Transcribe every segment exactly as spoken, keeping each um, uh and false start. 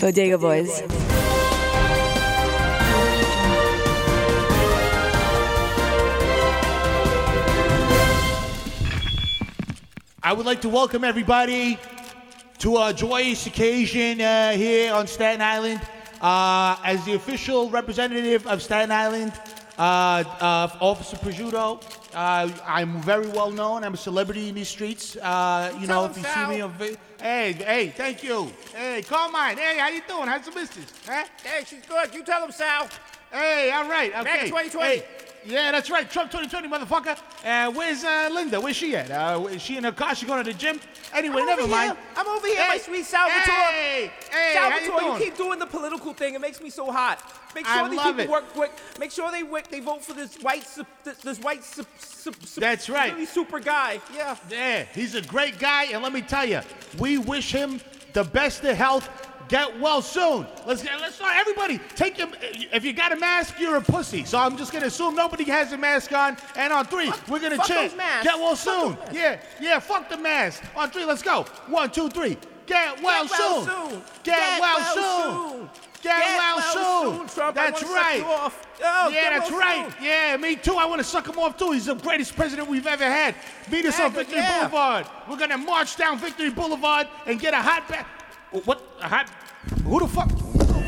Bodega Boys. I would like to welcome everybody to a joyous occasion uh, here on Staten Island. Uh, as the official representative of Staten Island, uh, uh, Officer Prosciutto, uh, I'm very well known. I'm a celebrity in these streets. Uh, you Tell know, if you Sal. see me on video. Hey, hey, thank you. Hey, Carmine. Hey, how you doing? How's the missus? Huh? Hey, she's good. You tell him, Sal. Hey, all right. Okay. Back in twenty twenty. Hey. Yeah, that's right. Trump twenty twenty, motherfucker. Uh, where's uh, Linda? Where's she at? Uh, is she in her car? She going to the gym? Anyway, I'm never mind. Here. I'm over here, hey. my sweet Salvatore. Hey, hey, Salvatore, you, you keep doing the political thing. It makes me so hot. Make sure I these people it. work quick. Make sure they work, they vote for this white, this, this white, su, su, su, that's right, really super guy. Yeah. Yeah, he's a great guy, and let me tell you, we wish him the best of health. Get well soon. Let's get, let's start. Everybody, take your, if you got a mask, you're a pussy. So I'm just going to assume nobody has a mask on. And on three, fuck, we're going to chant. Get well soon. Yeah, yeah, fuck the mask. On three, let's go. One, two, three. Get well, get well soon. soon. Get, get well, well soon. soon. Get, get well, well soon. soon. Trump, that's right. Off. Oh, yeah, that's well right. Soon. Yeah, me too. I want to suck him off too. He's the greatest president we've ever had. Meet us on Victory yeah. Boulevard. We're going to march down Victory Boulevard and get a hot bath. What? How, who the fuck? No,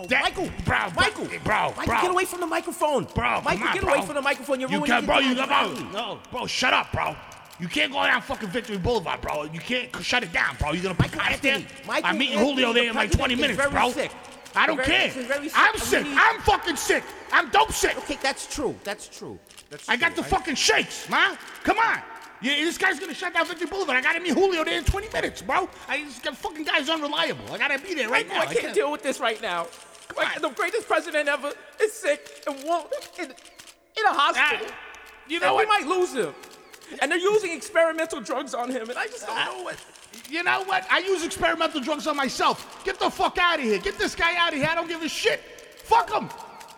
no, that, Michael, bro, Michael, bro, bro, Michael, bro. Get away from the microphone, bro. Michael, on, get bro. away from the microphone. You're you ruining it, bro. You got no, bro. Shut up, bro. You can't go down fucking Victory Boulevard, bro. You can't shut it down, bro. You're gonna Michael out there. Michael I'm meeting Julio there in like twenty minutes, bro. Sick. I don't very, care. Sick. I'm sick. Really... I'm fucking sick. I'm dope sick. Okay, that's true. That's true. That's true. I got the I... fucking shakes, man. Come on. Yeah, this guy's gonna shut down Victory Boulevard. I gotta meet Julio there in twenty minutes, bro. I, this guy, fucking guy's unreliable. I gotta be there right I, now. I can't, I can't deal with this right now. Like, the greatest president ever is sick and won't in, in a hospital. Uh, you know, and we might lose him. And they're using experimental drugs on him, and I just don't uh, know what. You know what? I use experimental drugs on myself. Get the fuck out of here. Get this guy out of here. I don't give a shit. Fuck him.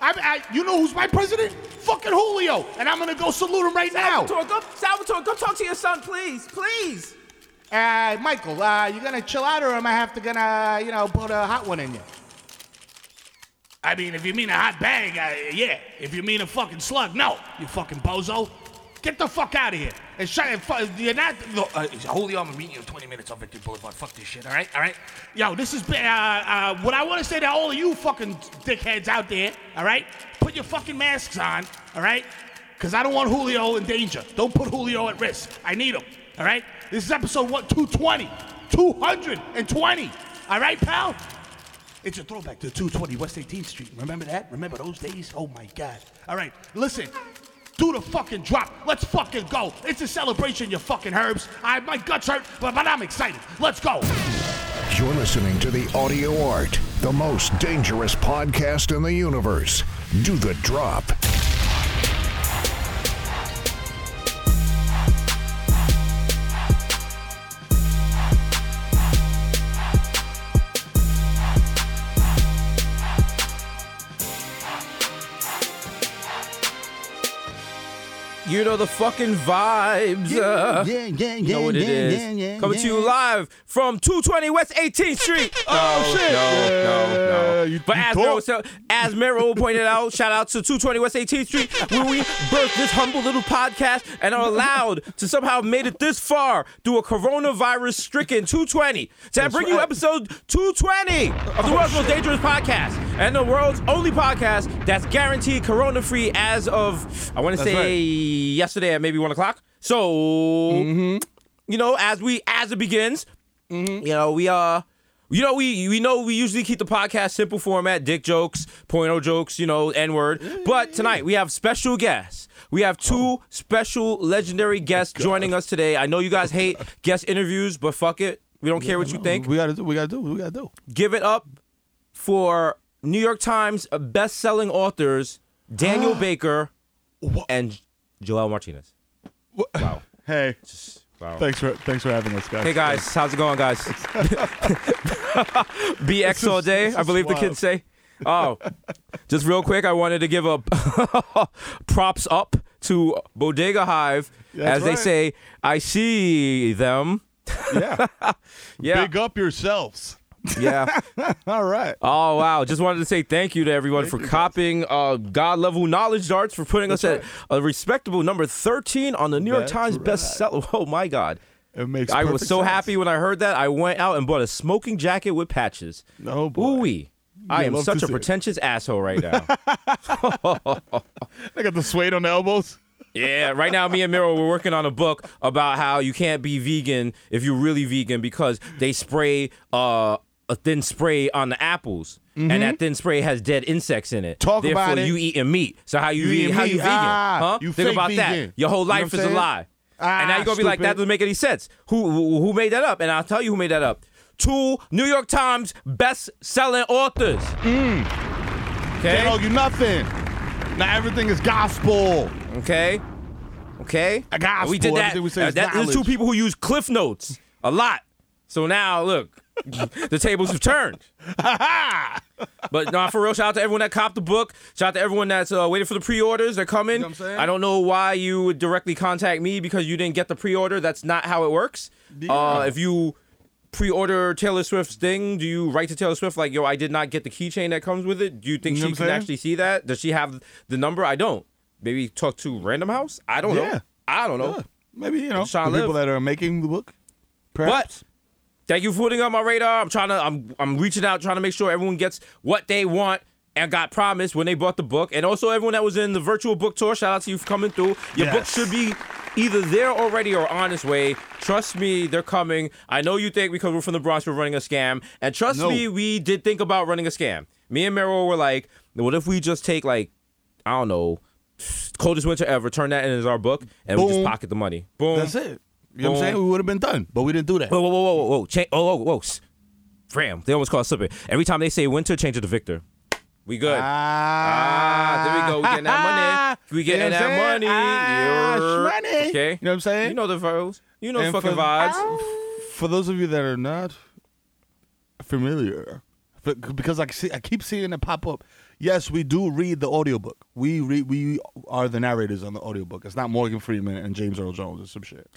I, I, you know who's my president? Fucking Julio. And I'm going to go salute him right Salvatore, now. Go, Salvatore, go talk to your son, please. Please. Uh, Michael, uh, you going to chill out or am I have to gonna, you know, put a hot one in you? I mean, if you mean a hot bag, I, yeah. If you mean a fucking slug, no. You fucking bozo. Get the fuck out of here. And shut and fuck, you're not, uh, Julio, I'm going to meet you in twenty minutes on Victory Boulevard. Fuck this shit, all right? All right? Yo, this is, uh, uh, what I want to say to all of you fucking dickheads out there, all right? Put your fucking masks on, all right? Because I don't want Julio in danger. Don't put Julio at risk. I need him, all right? This is episode what, two twenty. two twenty, all right, pal? It's a throwback to two twenty West eighteenth Street. Remember that? Remember those days? Oh, my God. All right, listen. Do the fucking drop. Let's fucking go. It's a celebration, you fucking herbs. I, my guts hurt, but, but I'm excited. Let's go. You're listening to The Audio Art, the most dangerous podcast in the universe. Do the drop. You know the fucking vibes. Yeah, uh, yeah, yeah, yeah. You know what yeah, it is. Yeah, yeah, Coming yeah. to you live from two twenty West eighteenth Street. Oh, oh shit! No, no, no. But as Merrill, as Merrill pointed out, shout out to two twenty West eighteenth Street, where we birthed this humble little podcast and are allowed to somehow made it this far through a coronavirus-stricken two twenty to bring right. you episode two twenty of the oh, world's shit. most dangerous podcast and the world's only podcast that's guaranteed corona-free as of I want to say. Right. yesterday at maybe one o'clock. So, mm-hmm. you know, as we as it begins, mm-hmm. you know, we uh, you know, we we know we usually keep the podcast simple format, dick jokes, porno jokes, you know, N-word. Mm-hmm. But tonight we have special guests. We have two oh. special legendary guests God. joining us today. I know you guys hate guest interviews, but fuck it. We don't yeah, care what no, you think. We gotta do, we gotta do, we gotta do. Give it up for New York Times best-selling authors Daniel Baker what? and Joel Martinez. Wow. Hey. Just, wow. Thanks for thanks for having us, guys. Hey guys, thanks. How's it going, guys? B X is, all day, I believe wild. the kids say. Oh, just real quick, I wanted to give a props up to Bodega Hive, That's as right. they say. I see them. Yeah. yeah. Big up yourselves. Yeah. All right. Oh, wow. Just wanted to say thank you to everyone thank for copying uh, God-level knowledge darts, for putting That's us right. at a respectable number thirteen on the New York That's Times right. bestseller. Oh, my God. It makes I was so sense. happy when I heard that. I went out and bought a smoking jacket with patches. Oh, boy. Ooh-wee. I am such a pretentious it. asshole right now. I got the suede on the elbows. Yeah, right now me and Miro, we're working on a book about how you can't be vegan if you're really vegan because they spray uh, a thin spray on the apples, mm-hmm. and that thin spray has dead insects in it. Talk Therefore, about it. you eating meat. So how you, you eat, how you vegan? Ah, huh? You Think about vegan. that. Your whole life you know is a lie. Ah, and now you're going to be like, that doesn't make any sense. Who, who, who made that up? And I'll tell you who made that up. Two New York Times best-selling authors. Mm. Okay? Can't argue nothing. Now everything is gospel. Okay, okay. A gospel. We did that. We uh, that there's two people who use Cliff Notes a lot. So now look, the tables have turned. But no, for real, shout out to everyone that copped the book. Shout out to everyone that's uh, waiting for the pre-orders. They're coming. You know what I'm saying? I don't know why you would directly contact me because you didn't get the pre-order. That's not how it works. Yeah. Uh, if you pre-order Taylor Swift's thing, do you write to Taylor Swift like, yo, I did not get the keychain that comes with it? Do you think you know she can actually see that? Does she have the number? I don't. Maybe talk to Random House? I don't yeah. know. I don't know. Yeah. Maybe, you know, the live. people that are making the book. Perhaps. But thank you for putting on my radar. I'm trying to, I'm, I'm reaching out, trying to make sure everyone gets what they want and got promised when they bought the book. And also everyone that was in the virtual book tour, shout out to you for coming through. Your yes. book should be either there already or on its way. Trust me, they're coming. I know you think because we're from the Bronx, we're running a scam. And trust no. me, we did think about running a scam. Me and Merrill were like, what if we just take like, I don't know, coldest winter ever, turn that in as our book, and Boom. we just pocket the money. Boom. That's it. You Boom. know what I'm saying? We would have been done, but we didn't do that. Whoa, whoa, whoa, whoa, whoa. Ch- oh, whoa, whoa. Fram. They almost call it slipping. Every time they say winter, change it to Victor. We good. Ah, ah, there we go. We getting that money. We getting you know that money. Ah, money. Okay. You know what I'm saying? You know the vibes. You know and fucking for, vibes. Ow. For those of you that are not familiar, because I, see, I keep seeing it pop up. Yes, we do read the audiobook. We read, we are the narrators on the audiobook. It's not Morgan Freeman and James Earl Jones or some shit.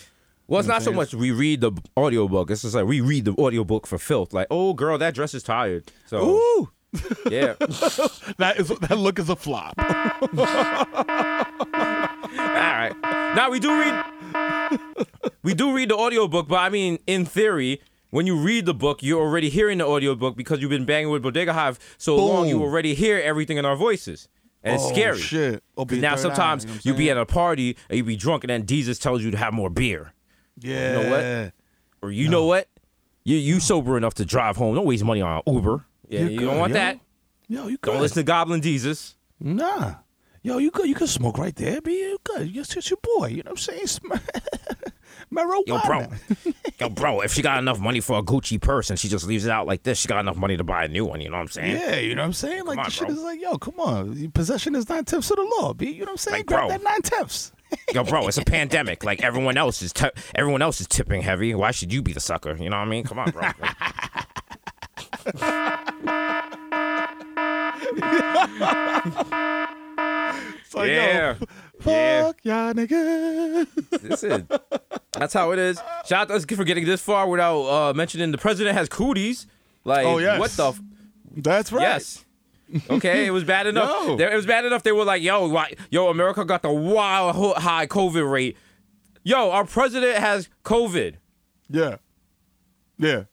Well, it's you know not so much we read the audiobook. It's just like we read the audiobook for filth. Like, oh, girl, that dress is tired. So. Ooh. Yeah. that is that look is a flop. All right. Now we do read we do read the audiobook, but I mean in theory, when you read the book, you're already hearing the audiobook because you've been banging with Bodega Hive so Boom. long you already hear everything in our voices. And it's oh, scary. Shit. Now sometimes hour, you know you'll be at a party and you be drunk and then Jesus tells you to have more beer. Yeah. You know what? Or you no. know what? You you sober enough to drive home. Don't waste money on Uber. Yeah, you don't want yo. that. Yo, you could. Don't listen to Goblin Jesus. Nah. Yo, you could you could smoke right there, B. You could. It's, it's your boy. You know what I'm saying? Sm- Marijuana. Yo, bro. Yo, bro, if she got enough money for a Gucci purse and she just leaves it out like this, she got enough money to buy a new one. You know what I'm saying? Yeah, you know what I'm saying? Like, on, shit bro. is like, yo, come on. Possession is nine tenths of the law, B. You know what I'm saying? Like, Grab bro. that nine tenths. Yo, bro, it's a pandemic. Like, everyone else is t- everyone else is tipping heavy. Why should you be the sucker? You know what I mean? Come on, bro. Like, so, yeah, yo, fuck yeah. y'all niggas. This is, that's how it is. Shout out to us for getting this far without uh, mentioning the president has cooties. Like, oh, yes. what the? F- that's right. Yes. Okay, it was bad enough. No. It was bad enough. They were like, yo, why, yo, America got the wild high COVID rate. Yo, our president has COVID. Yeah. Yeah.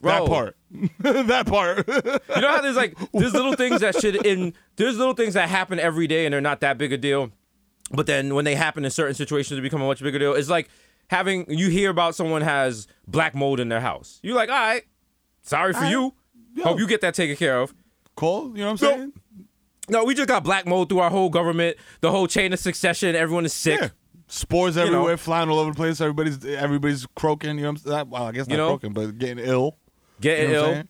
Bro. That part. that part. You know how there's like there's little things that should in there's little things that happen every day and they're not that big a deal, but then when they happen in certain situations, they become a much bigger deal. It's like having you hear about someone has black mold in their house. You're like, all right, sorry for I, you. Yo. Hope you get that taken care of. Cool. You know what I'm saying? No, no, we just got black mold through our whole government, the whole chain of succession. Everyone is sick. Yeah. Spores everywhere, you know, flying all over the place. Everybody's everybody's croaking. You know, what I'm saying? Well, I guess not you know, croaking, but getting ill. Getting you know ill.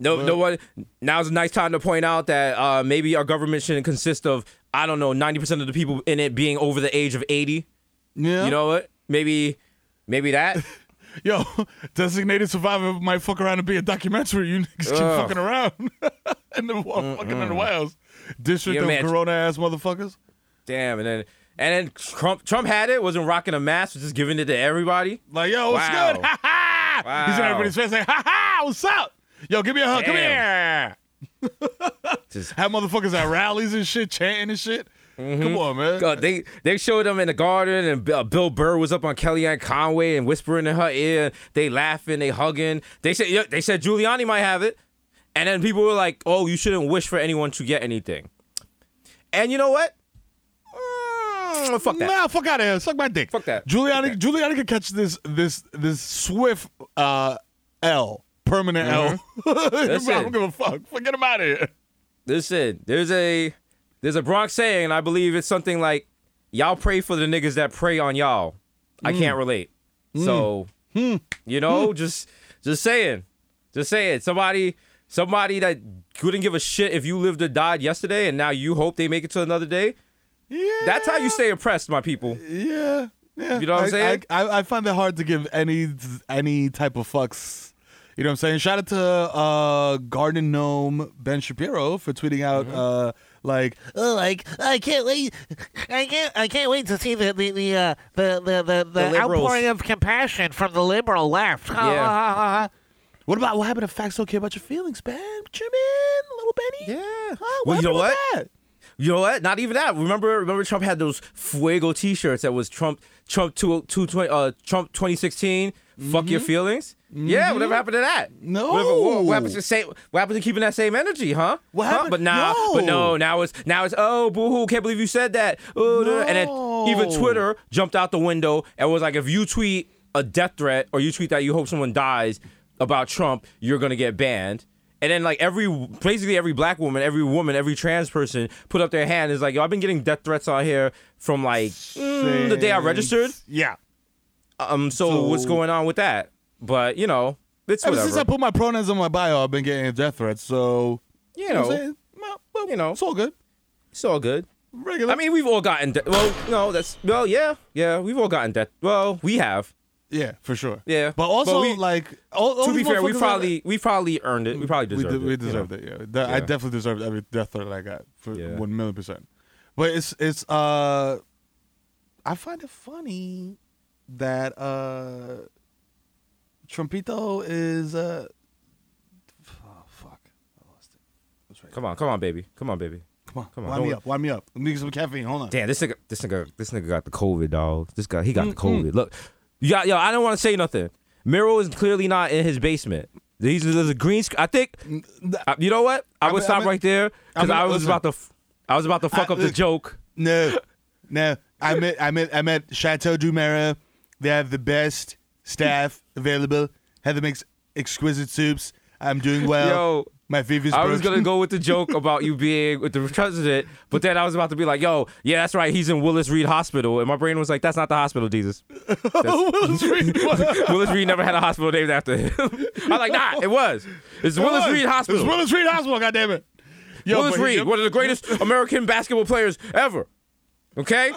No, no one. Now's a nice time to point out that uh, maybe our government shouldn't consist of, I don't know, ninety percent of the people in it being over the age of eighty. Yeah. You know what? Maybe, maybe that. Yo, Designated Survivor might fuck around and be a documentary. You niggas keep Ugh. fucking around. in the, mm-hmm. fucking in the White House. District of Corona-ass motherfuckers. Damn, and then... And then Trump, Trump had it, wasn't rocking a mask, was just giving it to everybody. Like, yo, what's wow. good? Ha ha! Wow. He's in everybody's face like, ha ha, what's up? Yo, give me a hug. Damn. Come here. Just have motherfuckers at rallies and shit, chanting and shit. Mm-hmm. Come on, man. God, they they showed them in the garden, and uh, Bill Burr was up on Kellyanne Conway and whispering in her ear. They laughing, they hugging. They said they said Giuliani might have it, and then people were like, "Oh, you shouldn't wish for anyone to get anything." And you know what? Mm, fuck that. Nah, fuck out of here. Suck my dick. Fuck that. Giuliani fuck that. Giuliani could catch this this this swift uh, L permanent mm-hmm. L. That's I don't give a fuck. Forget him out of here. Listen, there's a. There's a Bronx saying, and I believe it's something like, y'all pray for the niggas that prey on y'all. Mm. I can't relate. Mm. So, mm. you know, mm. just just saying. Just saying. Somebody somebody that couldn't give a shit if you lived or died yesterday, and now you hope they make it to another day. Yeah. That's how you stay oppressed, my people. Yeah. yeah. You know what I, I'm saying? I, I find it hard to give any any type of fucks. You know what I'm saying? Shout out to uh, Garden Gnome Ben Shapiro for tweeting out... Mm-hmm. Uh, Like, oh, like I can't wait, I can't, I can't wait to see the the the uh, the, the, the, the, the outpouring of compassion from the liberal left. Yeah. What about what happened to facts don't care about your feelings, Ben? What you mean, little Benny? Yeah. Huh? Well, you know what? That? You know what? Not even that. Remember, remember Trump had those Fuego T-shirts that was Trump, Trump two two twenty, uh, Trump twenty sixteen. Mm-hmm. Fuck your feelings. Mm-hmm. Yeah, whatever happened to that? No. Whatever, what, what happened to say? What happened to keeping that same energy, huh? What happened? Huh? But now, no. but no. Now it's now it's oh boohoo, can't believe you said that. Oh, no. And then even Twitter jumped out the window and was like, if you tweet a death threat or you tweet that you hope someone dies about Trump, you're gonna get banned. And then like every basically every black woman, every woman, every trans person put up their hand and is like, yo, I've been getting death threats out here from like mm, the day I registered. Yeah. Um. So, so what's going on with that? But, you know, it's whatever. Ever since I put my pronouns on my bio, I've been getting death threats, so... You know, you know, well, well, you know it's all good. It's all good. Regular. I mean, we've all gotten... De- well, no, that's... Well, yeah, yeah, we've all gotten death... Well, we have. Yeah, for sure. Yeah. But also, but we, like... All, all to be fair, we probably we probably earned it. We probably deserved we de- it. We deserved you know? it, yeah. De- yeah. I definitely deserved every death threat I got, for yeah. one million percent. But it's... it's uh, I find it funny that... uh. Trumpito is uh oh fuck. I lost it. What's right? Come on, come on, baby. Come on, baby. Come on. Come on. Wind me up. Wind me up. Let me get some caffeine. Hold on. Damn, this nigga this nigga this nigga got the COVID, dog. This guy he got mm-hmm. the COVID. Look. Yo, yo, I don't want to say nothing. Miro is clearly not in his basement. These there's a green screen. I think I, you know what? I, I would mean, stop I mean, right there because I, mean, I was listen. about to f- I was about to fuck I, up look, the joke. No. No. I meant I meant I meant Chateau du Mara. They have the best staff available. Heather makes exquisite soups. I'm doing well. Yo, my favorite. I was gonna go with the joke about you being with the president, but then I was about to be like, "Yo, yeah, that's right. He's in Willis Reed Hospital," and my brain was like, "That's not the hospital, Jesus." Willis Reed. Willis Reed never had a hospital named after him. I'm like, nah, it was. It's it Willis was. Reed Hospital. It's Willis Reed Hospital. God damn it. Yo, Willis Reed, one of the greatest American basketball players ever. Okay,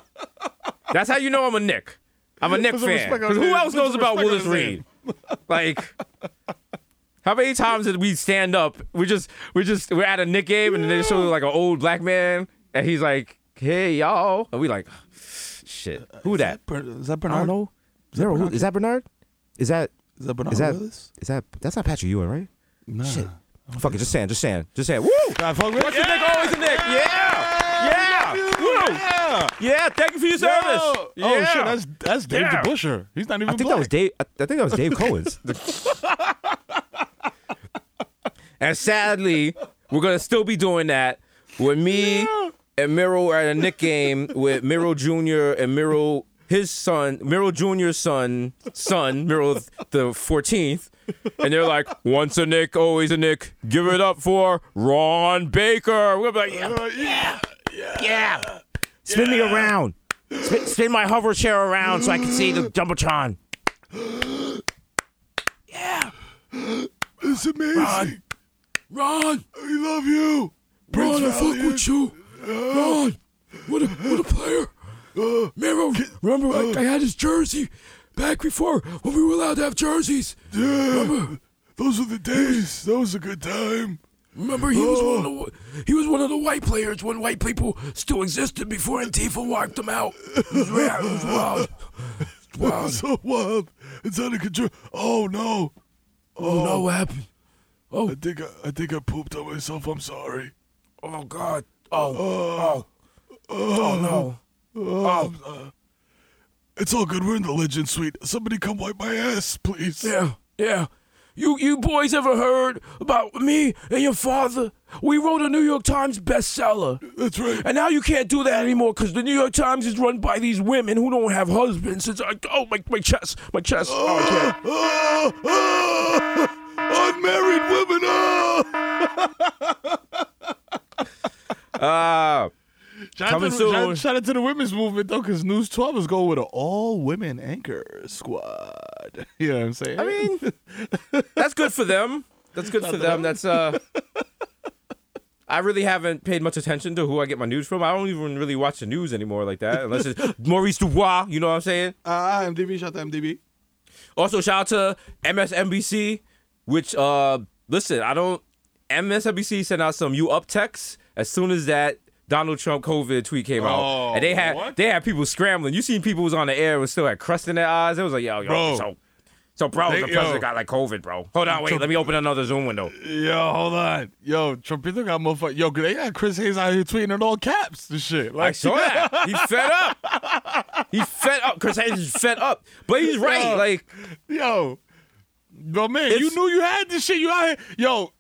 that's how you know I'm a Knick. I'm a Knick fan. Because who else knows about Willis Reed? Like, how many times did we stand up? We just, we just, we're at a Knick game, and they show like an old black man, and he's like, "Hey y'all," and we like, "Shit, who that? Is that Bernardo? Is that is that Bernard? Is that is that Bernard? Is that is that that's not Patrick Ewing, right? Nah. Shit, fuck it. Just saying, just saying, just saying. Woo! What's a Knick? Always a Knick. Yeah, yeah. Woo! Yeah, thank you for your service. Yo. Yeah. Oh shit, that's that's Dave yeah. DeBuscher. He's not even. I think black. that was Dave. I, I think that was Dave Cohen's. And sadly, we're gonna still be doing that with me yeah. and Miro at a Knick game with Miro Junior and Miro his son, Miro Junior's son, son Miro the fourteenth, and they're like, once a Knick, always a Knick. Give it up for Ron Baker. We're gonna be like, yeah, yeah, yeah. yeah. Spin yeah. me around. Spin, spin my hover chair around so I can see the Jumbotron. Yeah. It's amazing. Ron. Ron. I love you. Ron, I fuck with you. Ron. What a, what a player. Remember, remember I, I had his jersey back before when we were allowed to have jerseys. Yeah. Remember? Those were the days. That was a good time. Remember, he was oh. one of the he was one of the white players when white people still existed before Antifa wiped them out. It was rare. It was wild. It was wild. It's so wild. It's out of control. Oh no! Oh, oh no! What happened? Oh, I think I, I think I pooped on myself. I'm sorry. Oh God. Oh. Oh. Oh, oh no. Oh. oh. It's all good. We're in the legend suite. Somebody come wipe my ass, please. Yeah, yeah. You you boys ever heard about me and your father? We wrote a New York Times bestseller. That's right. And now you can't do that anymore because the New York Times is run by these women who don't have husbands. It's like, oh, my, my chest, my chest. Oh, I can't. Oh, oh, oh, unmarried women. Oh. uh, Shout out, to the, shout, shout out to the women's movement, though, because News twelve is going with an all-women anchor squad. You know what I'm saying? I mean, that's good for them. That's good Not for them. them. That's uh, I really haven't paid much attention to who I get my news from. I don't even really watch the news anymore like that, unless it's Maurice Dubois. You know what I'm saying? Uh, I M D B. Shout out to I M D B. Also, shout out to M S N B C, which, uh, listen, I don't... M S N B C sent out some you up texts as soon as that Donald Trump COVID tweet came oh, out, and they had what? they had people scrambling. You seen people was on the air was still had crust in their eyes. It was like, yo, yo, bro. so, so, bro, they, the president yo. got like COVID, bro. Hold on, wait, Trump, let me open another Zoom window. Yo, hold on, yo, Trump, people got motherfucker. Yo, they got Chris Hayes out here tweeting in all caps. The shit, like, I saw that. He's fed up. He's fed up. Chris Hayes is fed up, but he's right. Yo, like, yo, bro, man, you knew you had this shit. You out here, yo.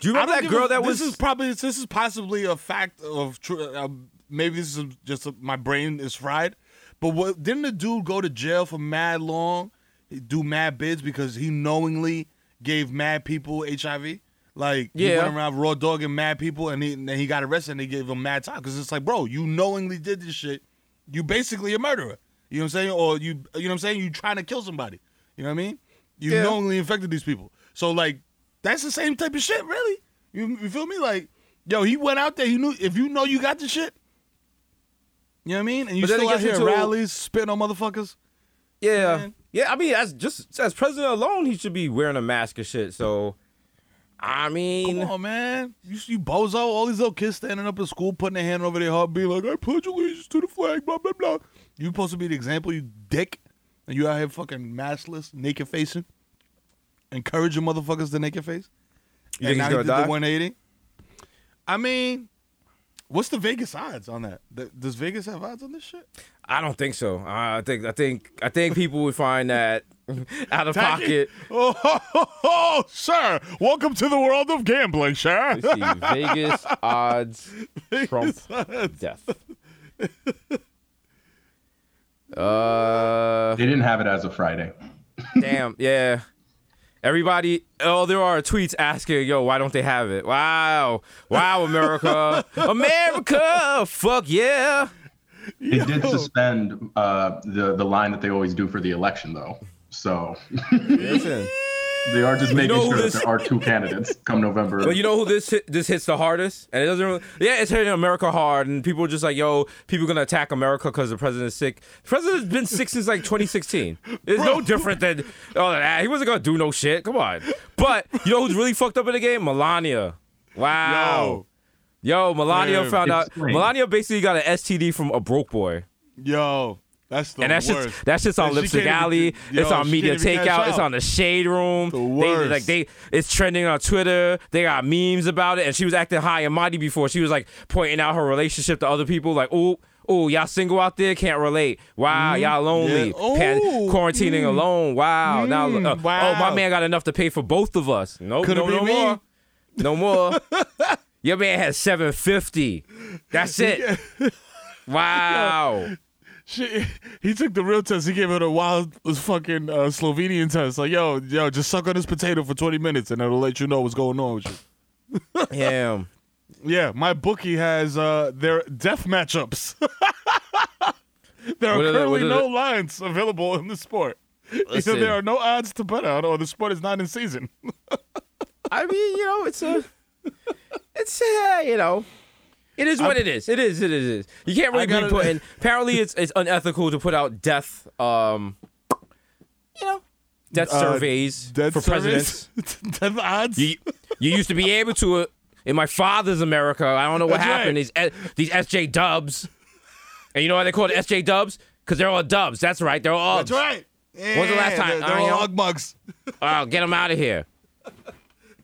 Do you remember that girl a, that was? This is probably this is possibly a fact of true. Uh, maybe this is just a, my brain is fried. But what, didn't the dude go to jail for mad long? He do mad bids because he knowingly gave mad people H I V. Like yeah. he went around raw dogging mad people, and he and he got arrested, and they gave him mad time because it's like, bro, you knowingly did this shit. You basically a murderer. You know what I'm saying? Or you you know what I'm saying? You trying to kill somebody. You know what I mean? You yeah. knowingly infected these people. So like. That's the same type of shit, really. You, you feel me? Like, yo, he went out there. He knew if you know you got the shit. You know what I mean? And you still out here rallies, spitting on motherfuckers. Yeah, man. yeah. I mean, as just as president alone, he should be wearing a mask and shit. So, I mean, come on, man. You see bozo, all these little kids standing up in school, putting their hand over their heart, being like, "I pledge allegiance to the flag." Blah blah blah. You supposed to be the example, you dick, and you out here fucking maskless, naked facing. Encouraging motherfuckers to naked face. You and think he's gonna he die? The one eighty. I mean, what's the Vegas odds on that? Does Vegas have odds on this shit? I don't think so. I think I think I think people would find that out of Tacky. pocket. Oh, ho, ho, ho, sir, welcome to the world of gambling, sir. Let's see, Vegas odds. Vegas Trump odds. Death. uh, they didn't have it as of Friday. Damn. Yeah. Everybody, oh, there are tweets asking, yo, why don't they have it? Wow. Wow, America. America. Fuck yeah. They yo. did suspend uh, the, the line that they always do for the election, though. So Listen. they are just making you know sure this... that there are two candidates come November. But you know who this hit, this hits the hardest? And it doesn't really, yeah, it's hitting America hard. And people are just like, yo, people are going to attack America because the president's sick. The president's been sick since like twenty sixteen. It's Bro. no different than all of that. He wasn't going to do no shit. Come on. But you know who's really fucked up in the game? Melania. Wow. Yo, yo Melania Damn, found out. Strange. Melania basically got an S T D from a broke boy. Yo. That's the and that's worst. Just, that's just on and Lipstick Alley. Even, yo, it's on Media Takeout. It's on The Shade Room. The worst. They, like, they, it's trending on Twitter. They got memes about it. And she was acting high and mighty before. She was like pointing out her relationship to other people. Like, ooh, ooh, y'all single out there? Can't relate. Wow, mm, y'all lonely. Yeah. Pan- quarantining mm, alone. Wow. Mm, now, uh, wow. Oh, my man got enough to pay for both of us. Nope, no, no more. Me? No more. Your man has seven fifty. That's it. Yeah. Wow. Yeah. She, he took the real test. He gave it a wild fucking uh, Slovenian test. Like, yo, yo, just suck on this potato for twenty minutes and it'll let you know what's going on with you. Damn. Yeah, my bookie has uh, their death matchups. There are, are currently they, no they? lines available in the sport. Let's Either see. There are no odds to bet on or the sport is not in season. I mean, you know, it's a, it's a, you know. It is what I, it is. It is. It is. It is. You can't really be putting. Apparently, it's it's unethical to put out death. Um, you know, death uh, surveys death for surveys? presidents. Death odds. You, you used to be able to uh, in my father's America. I don't know what That's happened. Right. These these S J Dubs, and you know why they call it S J Dubs? Because they're all dubs. That's right. They're all. That's right. Yeah, when's the last time? They're, they're all hog mugs. Oh, get them out of here.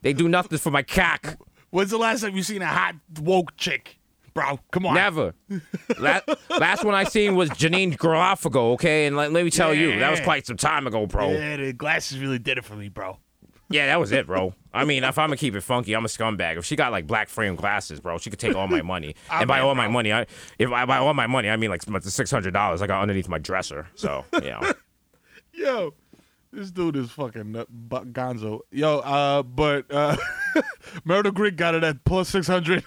They do nothing for my cock. When's the last time you seen a hot woke chick? Bro, come on. Never. last, last one I seen was Janine Garofalo, okay? And let, let me tell yeah. you, that was quite some time ago, bro. Yeah, the glasses really did it for me, bro. Yeah, that was it, bro. I mean, if I'm going to keep it funky, I'm a scumbag. If she got, like, black frame glasses, bro, she could take all my money. And by all my money, I if I by all my money, I mean, like, six hundred dollars I got underneath my dresser. So, yeah. You know. Yo. This dude is fucking nut, gonzo. Yo, uh, but uh, Myrtle Greek got it at plus six hundred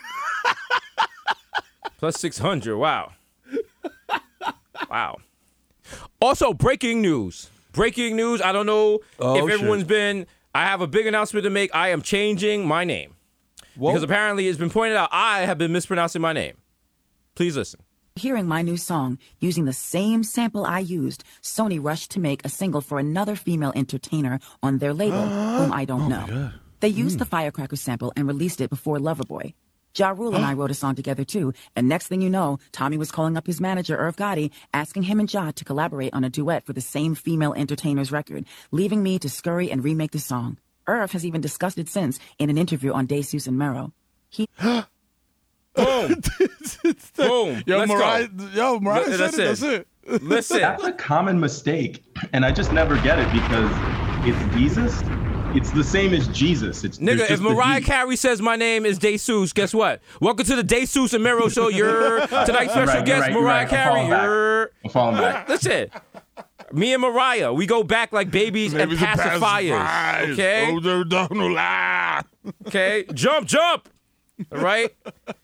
plus six hundred wow. Wow. Also, breaking news. Breaking news. I don't know oh, if everyone's shit. been. I have a big announcement to make. I am changing my name. Whoa. Because apparently it's been pointed out I have been mispronouncing my name. Please listen. Hearing my new song, using the same sample I used, Sony rushed to make a single for another female entertainer on their label, uh, whom I don't oh know. They used mm. the Firecracker sample and released it before Loverboy. Ja Rule and I wrote a song together, too, and next thing you know, Tommy was calling up his manager, Irv Gotti, asking him and Ja to collaborate on a duet for the same female entertainer's record, leaving me to scurry and remake the song. Irv has even discussed it since in an interview on DeSuze and Mero. He... Boom. Boom. Yo, Let's Mariah, go. Yo, Mariah said that's it. That's it. Listen. That's a common mistake, and I just never get it because it's Jesus. It's the same as Jesus. It's Nigga, if Mariah Carey says my name is DeSuze, guess what? Welcome to the DeSuze and Mero show. You're tonight's special right, guest, right, Mariah right. Carey. I'm falling back. That's it. Me and Mariah, we go back like babies and pacifiers. Okay? Older don't lie. Okay? Jump, jump. All right?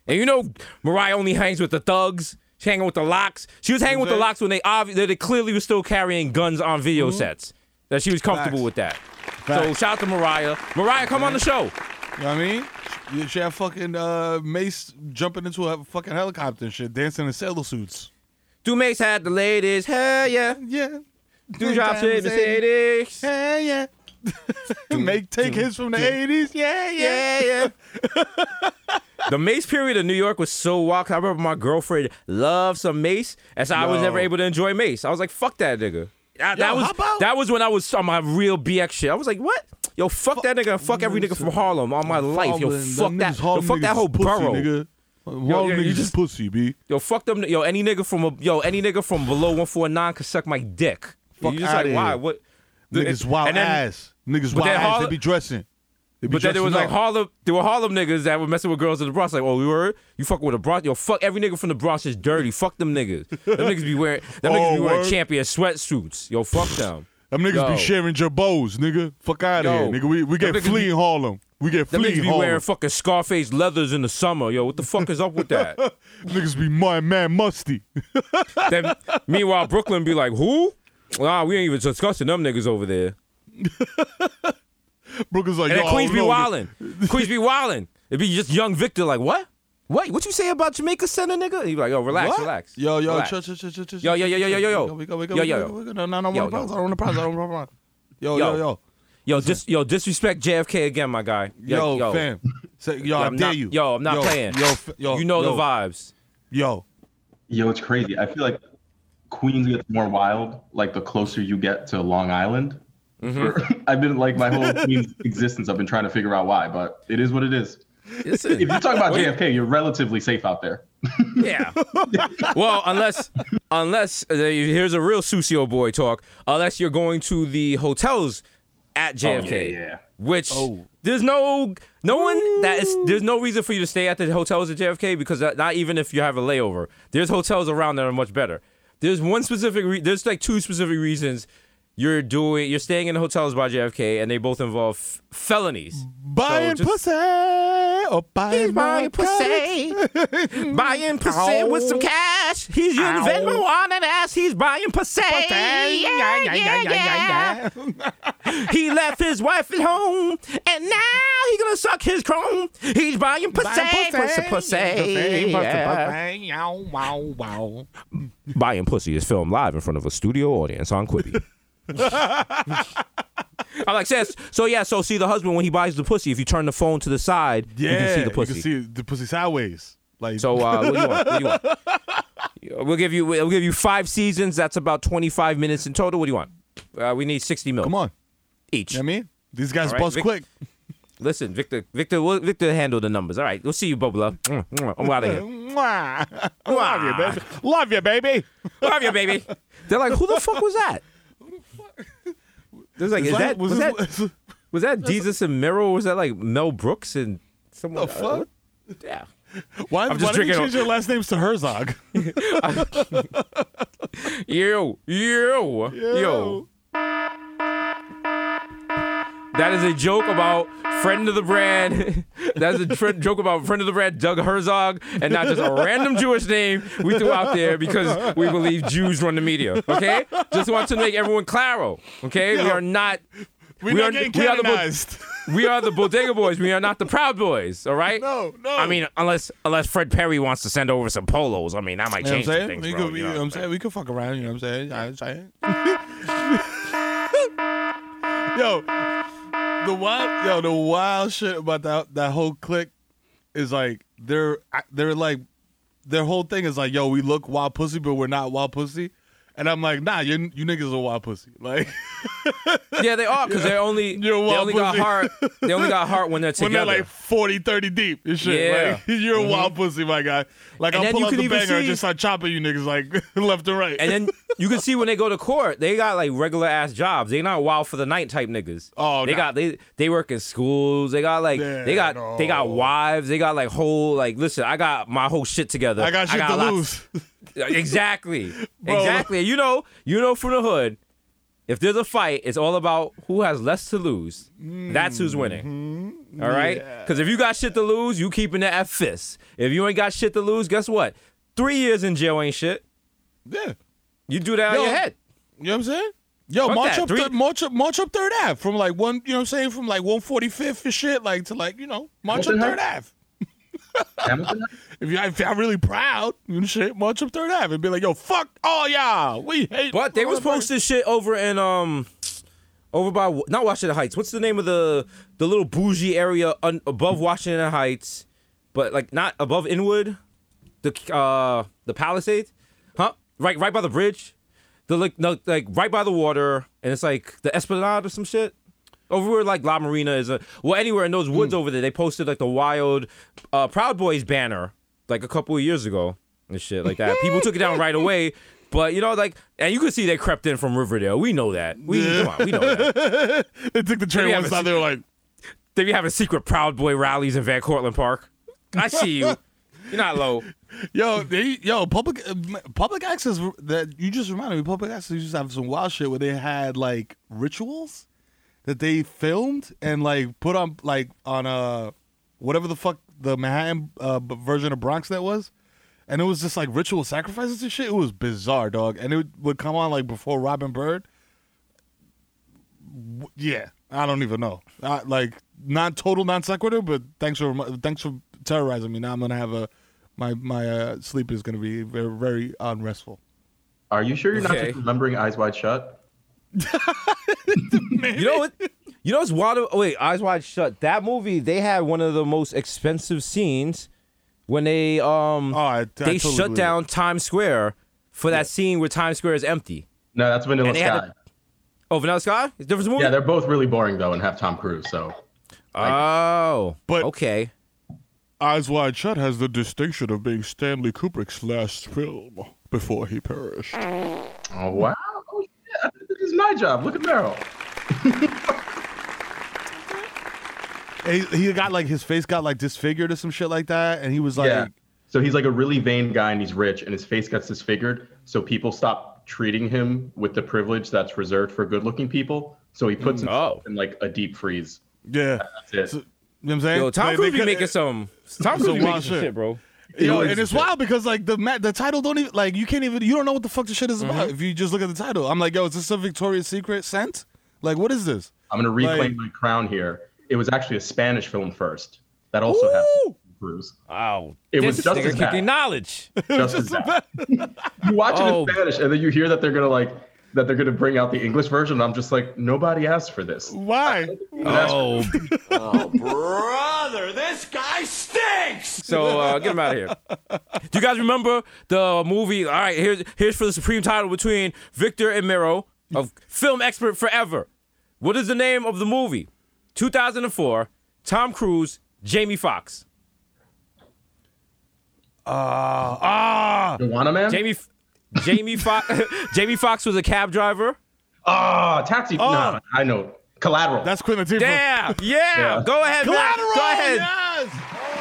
And you know Mariah only hangs with the thugs. She's hanging with the locks. She was hanging with the locks when they obviously they clearly were still carrying guns on video mm-hmm. sets. That she was comfortable Facts. with that. Facts. So shout out to Mariah. Mariah, come Facts. on the show. You know what I mean? You should have fucking uh, Ma$e jumping into a fucking helicopter and shit, dancing in sailor suits. Do Ma$e had the ladies? Hell yeah. Yeah. Do drop shit Mercedes? Hell yeah. Make take hits from the eighties. Yeah, yeah, yeah. The Ma$e period in New York was so wild. I remember my girlfriend loved some Ma$e, and so Yo. I was never able to enjoy Ma$e. I was like, fuck that nigga. I, Yo, that was about- that was when I was on my real B X shit. I was like, what? Yo, fuck, fuck that nigga and fuck every nigga from Harlem all my life. Yo, fuck that. that. Yo, fuck that whole pussy, borough. Nigga. Yo, yo, you just pussy, B. Yo, fuck them. Yo, any nigga from a, yo, any nigga from below one forty-nine could suck my dick. Fuck you just like, why? Here. What? The, niggas wild then, ass. Niggas wild ass. Harlem, they be dressing. They be but dressing then there was up. like Harlem. There were Harlem niggas that were messing with girls in the Bronx. Like, oh, you were you fucking with a Bronx? Yo, fuck every nigga from the Bronx is dirty. Fuck them niggas. Them niggas be wearing. Them oh, niggas be wearing word. champion sweatsuits. Yo, fuck them. Them niggas Yo. be sharing jabots, nigga. Fuck out of here, nigga. We we get fleeing be, Harlem. We get fleeing Harlem. Them niggas be wearing fucking Scarface leathers in the summer. Yo, what the fuck is up with that? Niggas be my man musty. Then, meanwhile, Brooklyn be like, who? Wow, we ain't even discussing them niggas over there. Brooklyn's like, and yo, Queens be wildin'. Queens be wildin'. It'd be just young Victor like, what? What? What you say about Jamaica Center, nigga? He'd be like, yo, relax, what? relax. Yo, yo, relax. Ch- ch- ch- ch- ch- yo, yo, yo, yo, yo, yo, yo, yo, yo, yo, yo. No, no, no, no, no, no, no, no, yo, yo, yo. Yo, dis- yo, disrespect J F K again, my guy. Yo, yo, yo. fam. Say, yo, yo, I dare you. Yo, I'm not yo, playing. Yo, f- yo, you know yo. the vibes. Yo. Yo, it's crazy. I feel like Queens gets more wild, like the closer you get to Long Island. Mm-hmm. For, I've been like my whole Queens existence. I've been trying to figure out why, but it is what it is. Listen, if you talk about J F K, you're relatively safe out there. Yeah. Well, unless, unless uh, here's a real Susio boy talk. Unless you're going to the hotels at J F K, oh, yeah, yeah. which oh. there's no no one that is. There's no reason for you to stay at the hotels at J F K because not even if you have a layover, there's hotels around that are much better. There's one specific. Re- there's like two specific reasons you're doing. You're staying in hotels by J F K, and they both involve f- felonies. Buying so just, pussy, or buying buying pussy, buying pussy Ow. with some cash. He's using Venmo on an ass. He's buying pussy. pussy. Yeah, yeah, yeah, yeah, yeah. He left his wife at home, and now he's gonna suck his chrome. He's buying pussy, buying pussy, pussy, pussy, wow, wow, wow. Buying Pussy is filmed live in front of a studio audience on Quibi. I'm like, says so yeah, so see the husband when he buys the pussy, if you turn the phone to the side, yeah, you can see the pussy. You can see the pussy sideways. Like So uh what do you want? What do you want? We'll give you we'll give you five seasons, that's about twenty-five minutes in total. What do you want? Uh, we need sixty mil. Come on. Each. You know what I mean? These guys right, bust Vic- quick. Listen, Victor, Victor, we'll, Victor, handle the numbers. All right, we'll see you, Bubba. I'm out of here. Love you, baby. Love you, baby. Love you, baby. They're like, who the fuck was that? Who the fuck? There's like, is, is that, that was, was that was that Jesus and Merrill? Or was that like Mel Brooks and someone? The fuck? Uh, yeah. Why, I'm just why did you change your last names to Herzog? Yo, yo, yo. That is a joke about friend of the brand. That is a tr- joke about friend of the brand, Doug Herzog, and not just a random Jewish name we threw out there because we believe Jews run the media. Okay, just want to make everyone claro. Okay, yo, we are not. We're we not are, getting canonized. We are the Bodega Boys. We are not the Proud Boys, all right? No, no. I mean, unless unless Fred Perry wants to send over some polos. I mean, I might change you know things, we bro. Could, you know, know what I'm saying? saying? We could fuck around, you know what I'm saying? I'm yo, the wild, yo, the wild shit about that that whole clique is like, they're, they're like, their whole thing is like, yo, we look wild pussy, but we're not wild pussy. And I'm like, nah, you you niggas are wild pussy. Like, yeah, they are, because yeah. they're only they only pussy. got heart. They only got heart when they're together. When they're like forty, thirty deep and shit. Yeah. Like, you're mm-hmm. a wild pussy, my guy. Like, and I'll pull out the banger see... and just start chopping you niggas like left and right. And then you can see when they go to court, they got like regular ass jobs. They not wild for the night type niggas. Oh, they nah. got they they work in schools. They got like yeah, they got no. they got wives. They got like whole like listen. I got my whole shit together. I got shit I got to lots... lose. Exactly, bro. Exactly. You know, you know from the hood, if there's a fight, it's all about who has less to lose. Mm-hmm. That's who's winning. Mm-hmm. All right, because yeah. if you got shit to lose, you keeping the F fist. If you ain't got shit to lose, guess what? Three years in jail ain't shit. Yeah, you do that yo, on your head. You know what I'm saying? Yo, Fuck march that. up, th- march up, march up Third Ave from like one. You know what I'm saying? From like one forty-fifth and shit, like to like you know, march up Third Ave. If y'all feel really proud, you shit, march up Third Avenue and be like, "Yo, fuck all y'all, we hate." But they was posting shit over in um, over by not Washington Heights. What's the name of the the little bougie area un, above Washington Heights, but like not above Inwood, the uh the Palisades, huh? Right, right by the bridge, the like no, like right by the water, and it's like the Esplanade or some shit. Over where like La Marina is, a, well, anywhere in those woods mm. over there, they posted like the wild uh, Proud Boys banner like a couple of years ago and shit like that. People took it down right away, but you know, like, and you could see they crept in from Riverdale. We know that. We yeah. come on, we know that. They took the train once out. They were like, they be having secret Proud Boy rallies in Van Cortlandt Park. I see you. You're not low. Yo, they, yo, public uh, public access. That you just reminded me. Public access used to have some wild shit where they had like rituals that they filmed and like put on like on uh whatever the fuck the Manhattan uh, version of Bronx that was, and it was just like ritual sacrifices and shit. It was bizarre, dog, and it would, would come on like before Robin Bird. Yeah, I don't even know. I, like not total non sequitur, but thanks for thanks for terrorizing me. Now I'm gonna have a my my uh, sleep is gonna be very, very unrestful. Are you sure you're okay. not just remembering Eyes Wide Shut? You know what? You know what's wild? Oh, wait, Eyes Wide Shut. That movie, they had one of the most expensive scenes when they um oh, I, I they totally shut down it. Times Square for that yeah. scene where Times Square is empty. No, that's Vanilla Sky. A, oh, Vanilla Sky? It's different movie. Yeah, they're both really boring though, and have Tom Cruise. So. Like, oh, but okay. Eyes Wide Shut has the distinction of being Stanley Kubrick's last film before he perished. Oh wow. It's my job. Look at Merrill. he, he got like his face got like disfigured or some shit like that, and he was like, yeah. So he's like a really vain guy, and he's rich, and his face gets disfigured, so people stop treating him with the privilege that's reserved for good-looking people. So he puts himself oh. in like a deep freeze. Yeah, that's it. So, you know what I'm saying? Yo, Tom Cruise be making some. Tom Cruise be making shit, shit bro. You know, and it's wild because like the ma- the title don't even like you can't even you don't know what the fuck the shit is about mm-hmm. if you just look at the title. I'm like, yo, is this a Victoria's Secret scent? Like, what is this? I'm gonna reclaim like, my crown here. It was actually a Spanish film first that also ooh! happened. Bruce. Wow, it this was just as bad. Knowledge. Just as bad. You watch oh. it in Spanish and then you hear that they're gonna like that they're gonna bring out the English version. And I'm just like, nobody asked for this. Why? Oh, this. oh, brother, this guy stinks. So uh, get him out of here. Do you guys remember the movie? All right, here's here's for the supreme title between Victor and Miro of film expert forever. What is the name of the movie? two thousand four Tom Cruise, Jamie Foxx. Uh, ah, Juana Man? Jamie Jamie Foxx Jamie Foxx was a cab driver. Ah, uh, taxi. Oh. Nah, I know. Collateral. That's Quentin Latifah. Yeah, yeah, yeah. Go ahead, Collateral. Man. Go ahead.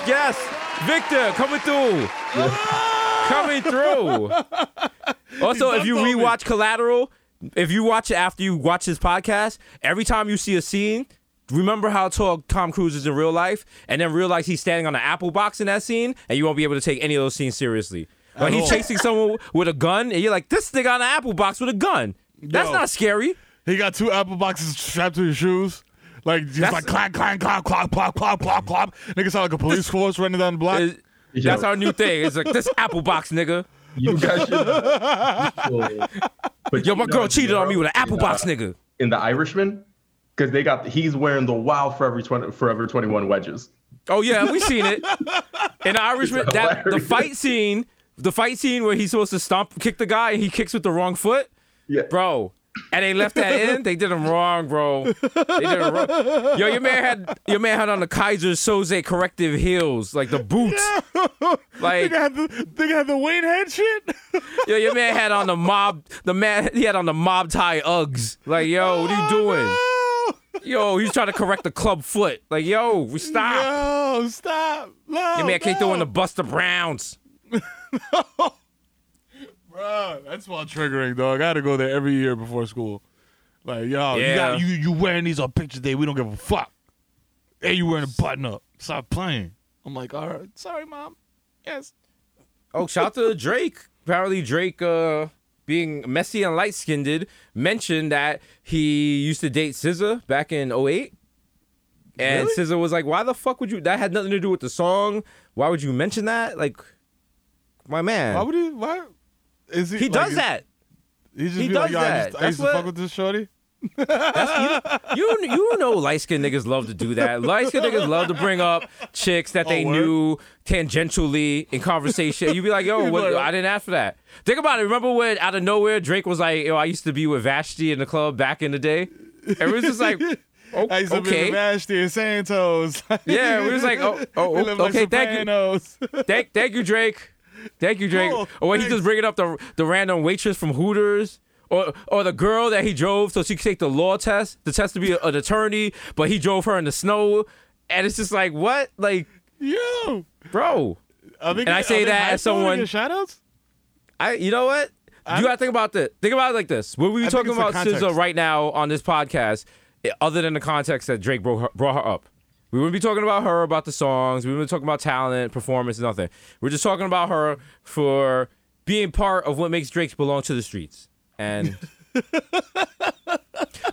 Yes. Oh, yes. Victor, coming through. Oh. Coming through. Also, if you rewatch Collateral, if you watch it after you watch this podcast, every time you see a scene, remember how tall Tom Cruise is in real life, and then realize he's standing on an apple box in that scene, and you won't be able to take any of those scenes seriously. Like, he's chasing someone with a gun, and you're like, this nigga on an apple box with a gun. That's Yo, not scary. He got two apple boxes strapped to his shoes. Like, just that's, like, clang, clang, clang, clop, clop, clop, clop, clop. Nigga sound like a police force running down the block. Is, that's our new thing. It's like, this apple box, nigga. You guys should. But Yo, my girl know, cheated Miro, on me with an apple box, uh, nigga. In The Irishman? Because they got, he's wearing the wild Forever twenty, Forever twenty-one wedges. Oh, yeah, we seen it. In The Irishman, that, the fight scene, the fight scene where he's supposed to stomp, kick the guy, and he kicks with the wrong foot. Yeah. Bro. And they left that in. They did him wrong, bro. They did him wrong. Yo, your man had your man had on the Kaiser Soze corrective heels, like the boots. Yeah. Like they had the, they had the Wayne head shit. Yo, your man had on the mob. The man he had on the mob tie Uggs. Like, yo, what are you doing? Oh, no. Yo, he's trying to correct the club foot. Like, yo, we stop. No, stop. No, your man no. kicked on the Buster Browns. No. Bro, that's why triggering, dog. I had to go there every year before school. Like, yo, yeah. you, got, you you wearing these on picture day. We don't give a fuck. Hey, you wearing a button up. Stop playing. I'm like, all right. Sorry, Mom. Yes. Oh, shout out to Drake. Apparently, Drake, uh, being messy and light-skinned, mentioned that he used to date S Z A back in oh eight. And really? S Z A was like, why the fuck would you? That had nothing to do with the song. Why would you mention that? Like, my man. Why would you? Why? Is he he like, does that. He, just he does like, that. I used, I used what, to fuck with this shorty. That's, you, you you know light-skinned niggas love to do that. Light-skinned niggas love to bring up chicks that oh, they word? knew tangentially in conversation. You'd be like, yo, what, I didn't ask for that. Think about it. Remember when out of nowhere Drake was like, yo, I used to be with Vashti in the club back in the day? Everyone's just like, oh, I used to okay. be with Vashti and Santos. Yeah, we was like, oh, oh okay, like thank you. Thank, thank you, Drake. Thank you, Drake. Cool. Or when he's just bringing up the the random waitress from Hooters, or or the girl that he drove so she could take the law test, the test to be a, an attorney, but he drove her in the snow, and it's just like what, like, yo, bro. I think and I say that as someone. Shoutouts. I, you know what? I, you gotta think about this. Think about it like this. When we were talking about S Z A right now on this podcast, other than the context that Drake brought brought her up. We wouldn't be talking about her, about the songs. We wouldn't be talking about talent, performance, nothing. We're just talking about her for being part of what makes Drake belong to the streets. And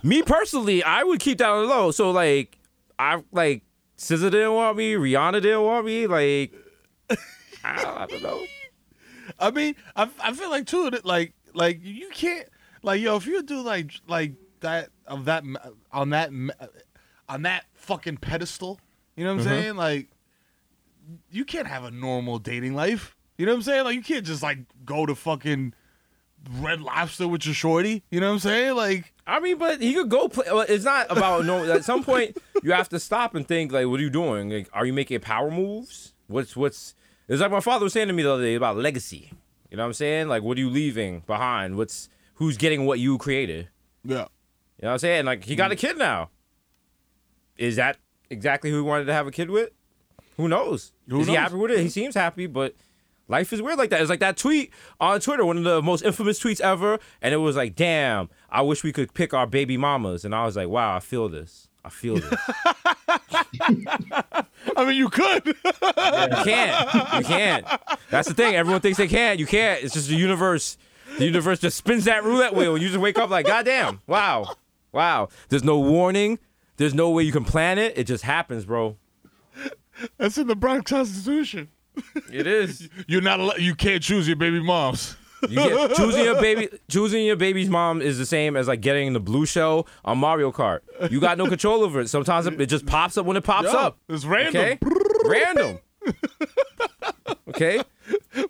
me personally, I would keep that on the low. So, like, I like S Z A didn't want me. Rihanna didn't want me. Like, I don't, I don't know. I mean, I I feel like, too, that, like, like you can't, like, yo, if you do, like, like that, of that, on that, on that, fucking pedestal, you know what I'm mm-hmm. saying? Like, you can't have a normal dating life, you know what I'm saying? Like, you can't just like go to fucking Red Lobster with your shorty, you know what I'm saying? Like, I mean, but he could go play. It's not about normal. At some point, you have to stop and think, like, what are you doing? Like, are you making power moves? What's what's? It's like my father was saying to me the other day about legacy. You know what I'm saying? Like, what are you leaving behind? What's who's getting what you created? Yeah, you know what I'm saying? Like, he got a kid now. Is that exactly who he wanted to have a kid with? Who knows? Who is knows? He happy with it? He seems happy, but life is weird like that. It's like that tweet on Twitter, one of the most infamous tweets ever, and it was like, damn, I wish we could pick our baby mamas. And I was like, wow, I feel this. I feel this. I mean, you could. You can't. You can't. That's the thing. Everyone thinks they can. You can't. It's just the universe. The universe just spins that roulette wheel, and you just wake up like, goddamn, wow, wow. There's no warning. There's no way you can plan it. It just happens, bro. That's in the Bronx Constitution. It is. You're not. Al- you can't choose your baby moms. You can't. Choosing your baby, choosing your baby's mom is the same as like getting the blue shell on Mario Kart. You got no control over it. Sometimes it just pops up when it pops Yo, up. It's random. Okay? Random. Okay.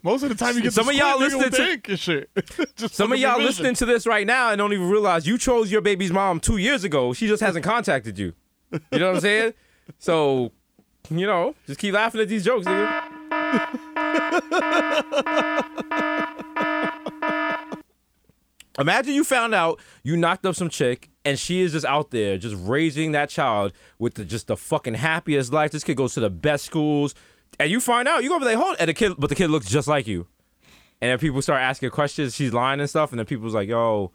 Most of the time, you get some of y'all listening to shit. Some of y'all listening to this right now and don't even realize you chose your baby's mom two years ago. She just hasn't contacted you. You know what I'm saying? So, you know, just keep laughing at these jokes, nigga. Imagine you found out you knocked up some chick and she is just out there just raising that child with the, just the fucking happiest life. This kid goes to the best schools. And you find out, you're going to be like, hold, and the kid, but the kid looks just like you. And then people start asking questions. She's lying and stuff. And then people's like, yo,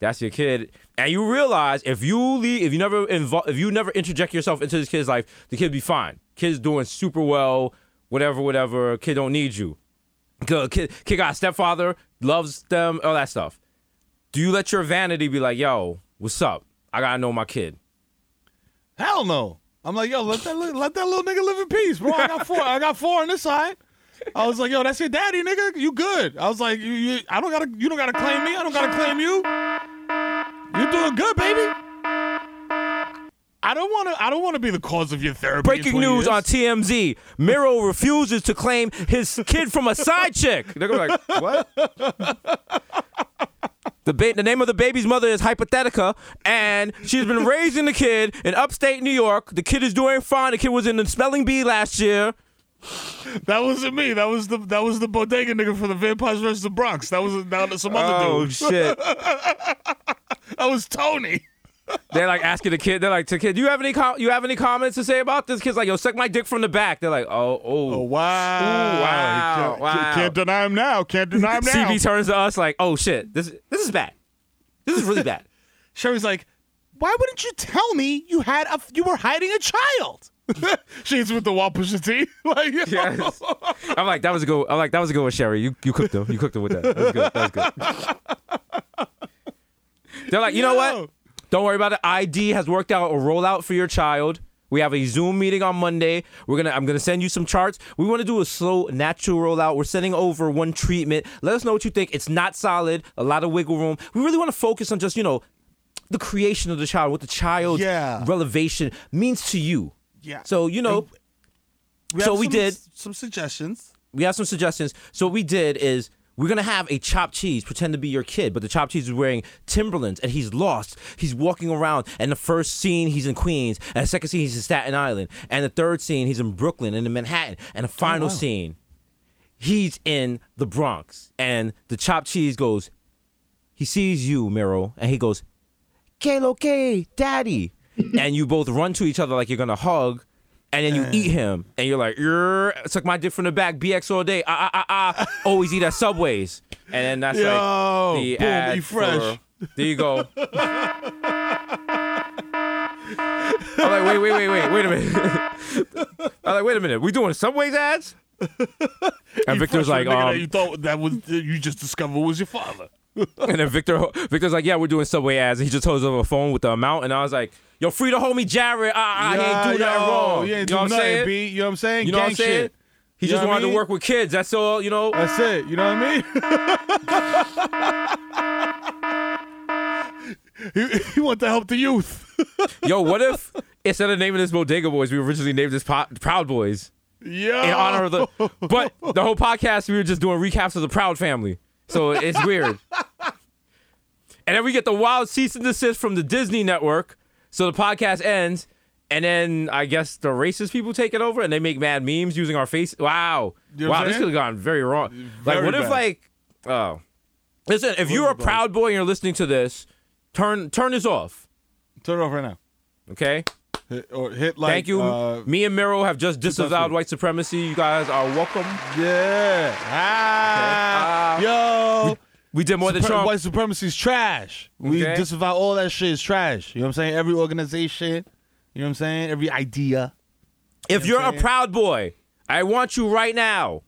that's your kid. And you realize if you leave, if you never involve, if you never interject yourself into this kid's life, the kid be fine. Kid's doing super well, whatever, whatever. Kid don't need you. Kid, kid got a stepfather, loves them, all that stuff. Do you let your vanity be like, yo, what's up? I got to know my kid. Hell no. I'm like, yo, let that, let that little nigga live in peace, bro. I got four. I got four on this side. I was like, yo, that's your daddy, nigga. You good. I was like, you, you, I don't gotta, you don't gotta claim me. I don't gotta claim you. You're doing good, baby. I don't wanna, I don't wanna be the cause of your therapy. Breaking news years. On T M Z: Miro refuses to claim his kid from a side chick. They're gonna be like, what? The, ba- the name of the baby's mother is Hypothetica, and she's been raising the kid in upstate New York. The kid is doing fine. The kid was in the spelling bee last year. That wasn't me. That was the that was the bodega nigga from the Vampires versus the Bronx. That was down to some other oh, dude. Oh shit! That was Tony. They're like asking the kid. They're like, "To kid, do you have any com- you have any comments to say about this?" Kid's like, "Yo, suck my dick from the back." They're like, "Oh, oh, oh wow, ooh, wow, can't, wow, can't deny him now. Can't deny him now." C B turns to us like, "Oh shit, this this is bad. This is really bad." Sherry's like, "Why wouldn't you tell me you had a you were hiding a child?" She's with the wall pusher T. Like, yes. I'm like, that was a good. I'm like, that was a good one, Sherry. You you cooked them. You cooked them with that. That was good. That was good. They're like, you Yo. know what? Don't worry about it. I D has worked out a rollout for your child. We have a Zoom meeting on Monday. We're gonna. I'm gonna send you some charts. We want to do a slow, natural rollout. We're sending over one treatment. Let us know what you think. It's not solid. A lot of wiggle room. We really want to focus on just you know, the creation of the child, what the child's yeah. relevation means to you. Yeah. So you know, we so we some, did some suggestions. We have some suggestions. So what we did is. We're going to have a chopped cheese pretend to be your kid, but the chopped cheese is wearing Timberlands, and he's lost. He's walking around, and the first scene, he's in Queens, and the second scene, he's in Staten Island, and the third scene, he's in Brooklyn and in Manhattan, and the final oh, wow. scene, he's in the Bronx, and the chopped cheese goes, he sees you, Merrill, and he goes, K-Lo-K, daddy, and you both run to each other like you're going to hug, and then you uh, eat him, and you're like, suck my dick from the back, B X all day, ah, ah, ah, ah, always eat at Subways. And then that's yo, like the boom, ad eat fresh. For, there you go. I'm like, wait, wait, wait, wait, wait a minute. I'm like, wait a minute, we doing Subways ads? And Victor's like, um, that you thought that was, you just discovered was your father. And then Victor, Victor's like, yeah, we're doing Subway ads. And he just holds over a phone with the amount, and I was like, yo, free the homie Jared. Ah, yeah, he ain't do yo, nothing wrong. You ain't do nothing, saying? B. You know what I'm saying? You know Gang what I'm saying? Shit. He you just wanted I mean? to work with kids. That's all, you know? That's it. You know what I mean? he, he want to help the youth. Yo, what if instead of naming this Bodega Boys, we originally named this po- Proud Boys? Yeah. In honor of the... But the whole podcast, we were just doing recaps of the Proud family. So it's weird. And then we get the wild cease and desist from the Disney Network. So the podcast ends, and then I guess the racist people take it over, and they make mad memes using our face. Wow. You know wow, this could have gone very wrong. Very like, what bad. if, like, oh. Listen, if you're a Proud Boy and you're listening to this, turn turn this off. Turn it off right now. Okay? Hit, or hit like. Thank you. Uh, Me and Miro have just disavowed white supremacy. You guys are welcome. Yeah. Ah. Okay. ah. Yo. We did more Supre- than Trump. White supremacy is trash. Okay. We disavow all that shit is trash. You know what I'm saying? Every organization. You know what I'm saying? Every idea. If you know you're a Proud Boy, I want you right now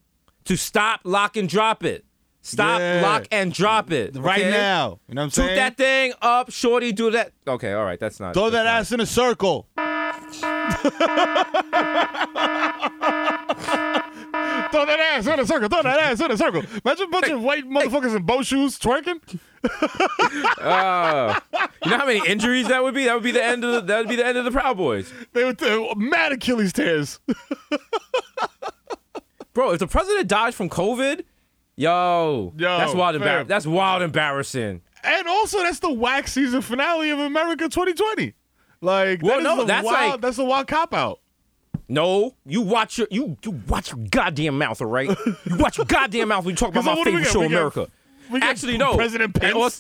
to stop, lock, and drop it. Stop, yeah. lock, and drop it. Okay? Right now. You know what I'm saying? Shoot that thing up, shorty, do that. Okay, all right, that's not. Throw that's that not. ass in a circle. Throw that ass in a circle. Throw that ass in a circle. Imagine a bunch hey, of white motherfuckers hey. in bow shoes twerking. uh, you know how many injuries that would be? That would be the end of the, that would be the end of the Proud Boys. They would uh, mad Achilles tears. Bro, if the president dies from COVID, yo, yo that's wild. Embar- that's wild, embarrassing. And also, that's the whack season finale of America twenty twenty. Like, well, that no, is that's wild, like that's a wild cop out. No, you watch your you you watch your goddamn mouth, all right? You watch your goddamn mouth when you talk about my favorite show, America. We got, Actually, no. President Pence. In all,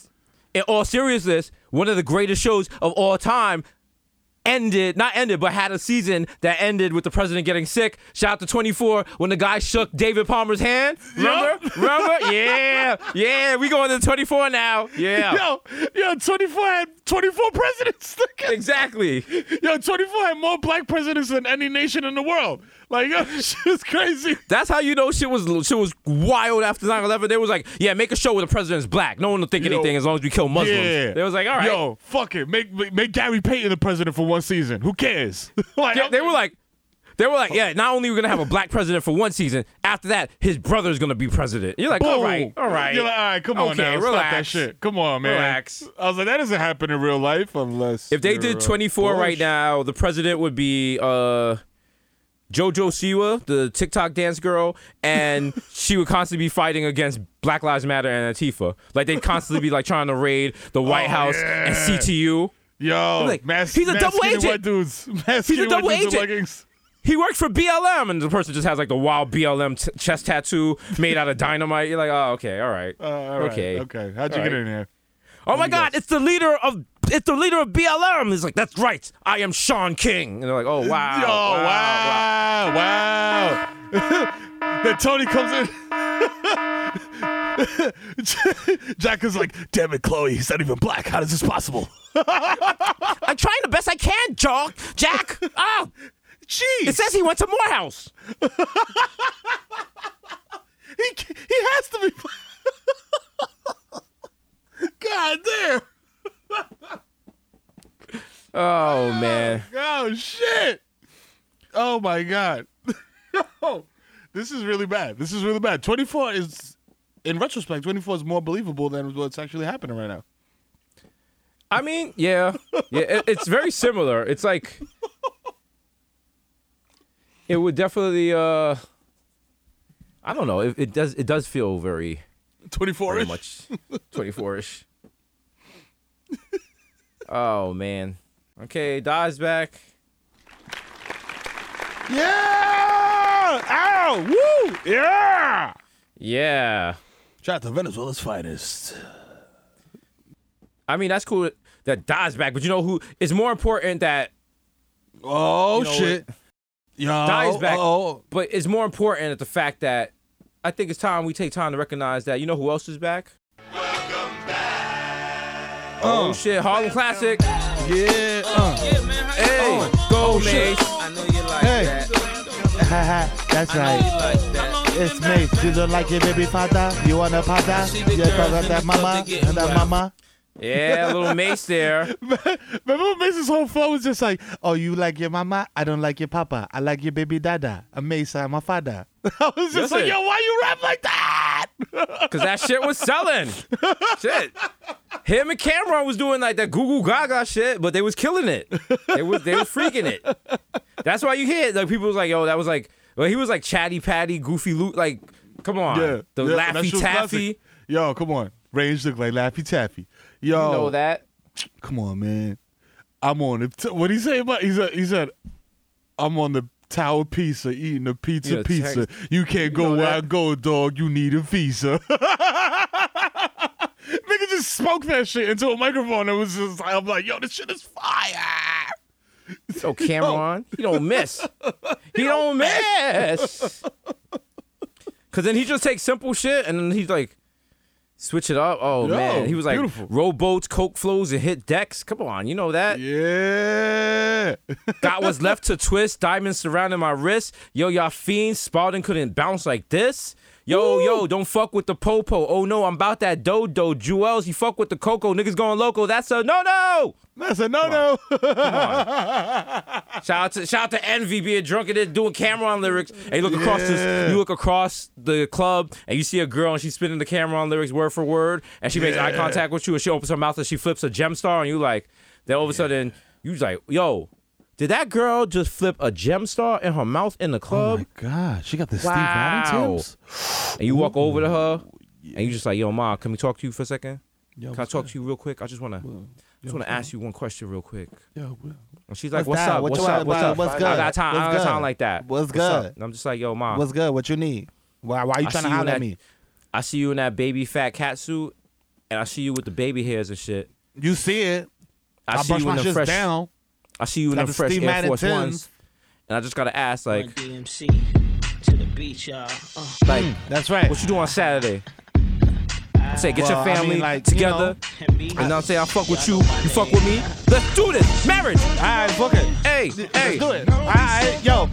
in all seriousness, one of the greatest shows of all time ended, not ended, but had a season that ended with the president getting sick. Shout out to twenty-four when the guy shook David Palmer's hand. Remember? Yep. Remember? Yeah. Yeah. We going to twenty-four now. Yeah. Yo, yo, twenty-four had twenty-four presidents. Exactly. Yo, twenty-four had more black presidents than any nation in the world. Like, yo, shit's crazy. That's how you know shit was shit was wild after nine eleven. They was like, yeah, make a show where the president's black. No one will think yo, anything as long as we kill Muslims. Yeah. They was like, all right. Yo, fuck it. Make make, make Gary Payton the president for one season. Who cares? like, yeah, they were like, they were like, yeah, not only are we going to have a black president for one season, after that, his brother's going to be president. You're like, Boom. all right, all right. You're like, all right, come on okay, now. Relax. Stop that shit. Come on, man. Relax. I was like, that doesn't happen in real life unless If they did twenty-four right now, the president would be... uh. JoJo Siwa, the TikTok dance girl, and she would constantly be fighting against Black Lives Matter and Antifa. Like, they'd constantly be, like, trying to raid the White oh, House yeah. and C T U. Yo, like, mas- he's a mas- double agent. Dudes. Mas- he's a double agent. He works for B L M, and the person just has, like, the wild B L M t- chest tattoo made out of dynamite. You're like, oh, okay, all right. Uh, all right okay. Okay. How'd you all get right. in here? Oh, my God, it's the leader of... It's the leader of B L M. He's like, that's right. I am Sean King. And they're like, oh, wow. Oh, wow. Wow. wow. wow. Then Tony comes in. Jack is like, damn it, Chloe. He's not even black. How is this possible? I'm trying the best I can, Jock. Jack. Oh, jeez. It says he went to Morehouse. he, he has to be black. God damn. Oh, man. Oh, shit. Oh, my God. Yo, this is really bad. This is really bad. twenty-four is, in retrospect, twenty-four is more believable than what's actually happening right now. I mean, yeah. yeah, it, It's very similar. It's like, it would definitely, uh, I don't know. It, it does It does feel very twenty-four-ish. Very much twenty-four-ish. Oh, man. Okay, Dodge's back. Yeah! Ow! Woo! Yeah! Yeah. Shout out to Venezuela's finest. I mean, that's cool that Dodge's back, but you know who? It's more important that... Oh, you know, shit. Dodge's back, uh-oh. But it's more important that the fact that I think it's time we take time to recognize that. You know who else is back? Oh, oh shit, Harlem Classic. Yeah, uh. yeah man, hey, go oh, Ma$e. I know you like hey. that. That's right. Like that. It's Ma$e. You look like your baby father. You wanna pata? You got that mama and that mama. Yeah, little Ma$e there. Remember Ma$e's whole flow was just like, oh, you like your mama? I don't like your papa. I like your baby dada. I'm Ma$e, I'm my father. I was just Listen. like, yo, why you rap like that? Because that shit was selling. Shit. Him and Cameron was doing like that Goo Goo Gaga shit, but they was killing it. They was they was freaking it. That's why you hear it. Like people was like, yo, that was like, well, he was like Chatty Patty, Goofy Loot. Like, come on. Yeah, the yeah, Laffy Taffy. Yo, come on. Range look like Laffy Taffy. Yo. You know that? Come on, man. I'm on it. What'd he say about he said he said, I'm on the Tower Pizza, eating a pizza, yeah, pizza. Text. You can't go you know where that? I go, dog. You need a visa. Nigga just spoke that shit into a microphone. It was just, I'm like, yo, this shit is fire. So Cameron, he don't miss. He don't miss. Because then he just takes simple shit and then he's like, switch it up. Oh, yo, man. He was like, beautiful. Rowboats, coke flows, and hit decks. Come on. You know that? Yeah. Got what's left to twist. Diamonds surrounding my wrist. Yo, y'all fiends. Spalding couldn't bounce like this. Yo, Woo. yo, don't fuck with the popo. Oh, no, I'm about that dodo. Jewels, he fuck with the coco. Niggas going loco. That's a no-no. That's a no-no. Come on. Come on. Shout out to shout out to Envy being drunk and then doing Cameron lyrics. And you look yeah. across this, you look across the club and you see a girl and she's spinning the Cameron lyrics word for word and she yeah. makes eye contact with you and she opens her mouth and she flips a gem star and you like, then all of a sudden you like, yo, did that girl just flip a gem star in her mouth in the club? Oh my God, she got the wow. Steve Madden tips. And you walk Ooh. over to her and you just like, yo, Ma, can we talk to you for a second? Yo, can I talk good? to you real quick? I just wanna. Whoa. just want to ask you one question real quick. Yo, well, and she's like, what's, what's up? What's, what's up? What's up? What's good? I got time. What's I got time like that. What's, what's good? And I'm just like, yo, mom. What's good? What you need? Why, why are you I trying to holler at me? I see you in that baby fat cat suit, and I see you with the baby hairs and shit. You see it. I, I see brush you in my the fresh. Down. I see you in the, the fresh Air Force Ones. And I just got to ask, like, D M C to the beach, y'all. Uh, like, that's right. What you do on Saturday? I say, get well, your family I mean, like, together. You know, and I'm saying, I fuck with you. You fuck with me. Let's do this. Marriage. All right, fuck it. Hey, hey. Let's do it. All right, yo.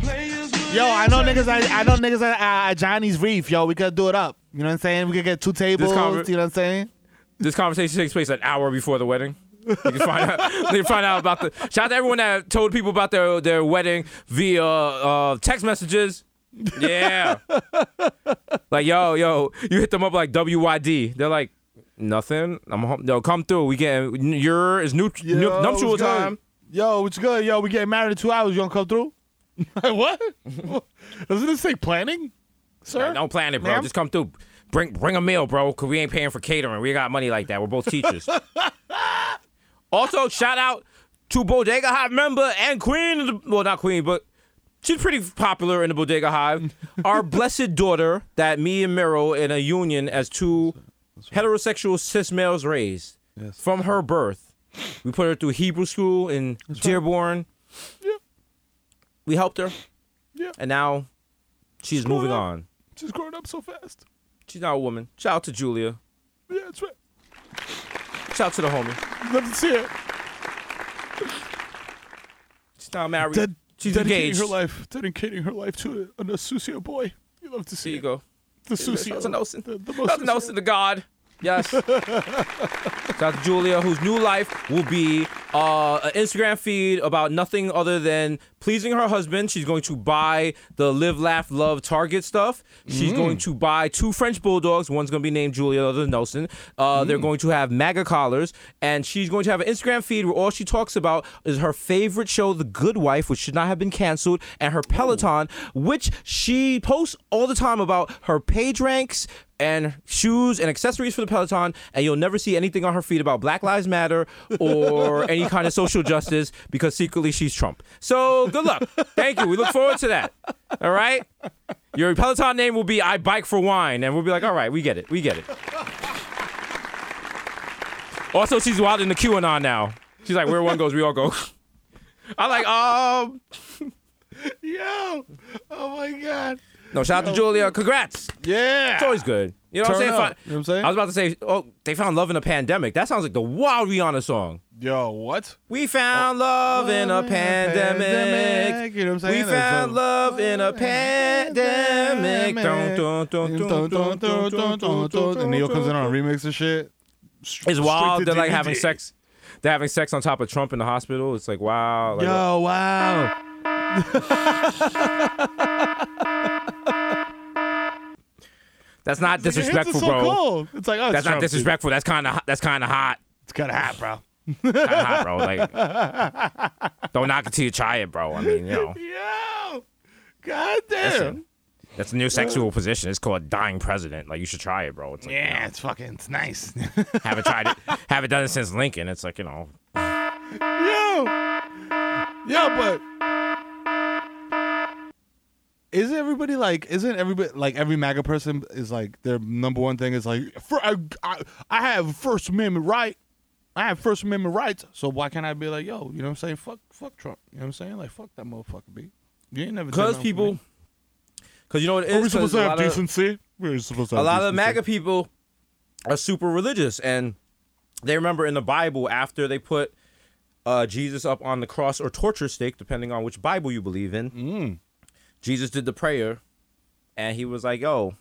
Yo, I know niggas at I know niggas at uh, Johnny's Reef, yo. We could do it up. You know what I'm saying? We could get two tables. Conver- you know what I'm saying? This conversation takes place an hour before the wedding. You can find out. You can find out about the. Shout out to everyone that told people about their, their wedding via uh, text messages. Yeah. Like yo, yo, you hit them up like W Y D. They're like, nothing. I'm home. Yo, come through. We getting your is new, yo, new nuptial time. Yo, what's good? Yo, we getting married in two hours. You gonna come through? Like what? Doesn't it say planning, sir? No planning, bro. Ma'am? Just come through. Bring bring a meal, bro. Cause we ain't paying for catering. We got money like that. We're both teachers. Also, shout out to Bodega Hive member and queen of the, well, not queen, but she's pretty popular in the Bodega Hive. Our blessed daughter that me and Miro in a union as two That's right. heterosexual cis males raised yes. from her birth. We put her through Hebrew school in That's Dearborn. Right. Yeah. We helped her. Yeah. And now she's, she's moving on. She's growing up so fast. She's now a woman. Shout out to Julia. Yeah, that's right. Shout out to the homie. Love to see it. She's now married. Ded- She's dedicating engaged. Her life, dedicating her life to an Asusia boy. You love to see. There you it. Go. The Asusia. The, the most. That's an Ocean to God. Yes. Shout out to Julia, whose new life will be uh, an Instagram feed about nothing other than pleasing her husband. She's going to buy the Live, Laugh, Love Target stuff. She's mm. going to buy two French bulldogs. One's going to be named Julia, the other than Nelson. Uh, mm. They're going to have MAGA collars. And she's going to have an Instagram feed where all she talks about is her favorite show, The Good Wife, which should not have been canceled, and her Peloton, Ooh. Which she posts all the time about her page ranks, and shoes and accessories for the Peloton, and you'll never see anything on her feed about Black Lives Matter or any kind of social justice because secretly she's Trump. So good luck. Thank you. We look forward to that. All right? Your Peloton name will be I Bike for Wine, and we'll be like, all right, we get it. We get it. Also, she's wild in the QAnon now. She's like, where one goes, we all go. I'm like, um... Yo! Oh, my God. No, shout out to Julia. Congrats. Yeah. It's always good. You know what, I'm saying? I, you know what I'm saying? I was about to say, oh, they found love in a pandemic. That sounds like the wild Rihanna song. Yo, what? We found oh. love in a pandemic. pandemic. You know what I'm saying? We found love in a pandemic. And Neil comes in on a remix and shit. It's wild. They're like having sex. They're having sex on top of Trump in the hospital. It's like, wow. Like, yo, wow. That's not it's disrespectful, like, bro. So cold. It's like, oh, it's that's Trump, not disrespectful. Dude. That's kind of that's kind of hot. It's kind of hot, bro. Kind of hot, bro. Like, don't knock it till you try it, bro. I mean, you know. Yo, goddamn. Listen, that's a new sexual position. It's called dying president. Like, you should try it, bro. It's like, yeah, you know, it's fucking, it's nice. Haven't tried it. Haven't done it since Lincoln. It's like, you know. Yo, yo, but. Isn't everybody like? Isn't everybody like? Every MAGA person is like their number one thing is like, for, I, I, I have First Amendment right. I have First Amendment rights. So why can't I be like, yo, you know what I'm saying? Fuck, fuck Trump. You know what I'm saying? Like, fuck that motherfucker, B. You ain't never. Because people. Because you know what it is. Are we supposed to have decency? We're supposed to. A lot of MAGA people are super religious, and they remember in the Bible after they put uh, Jesus up on the cross or torture stake, depending on which Bible you believe in. Mm. Jesus did the prayer, and he was like, yo,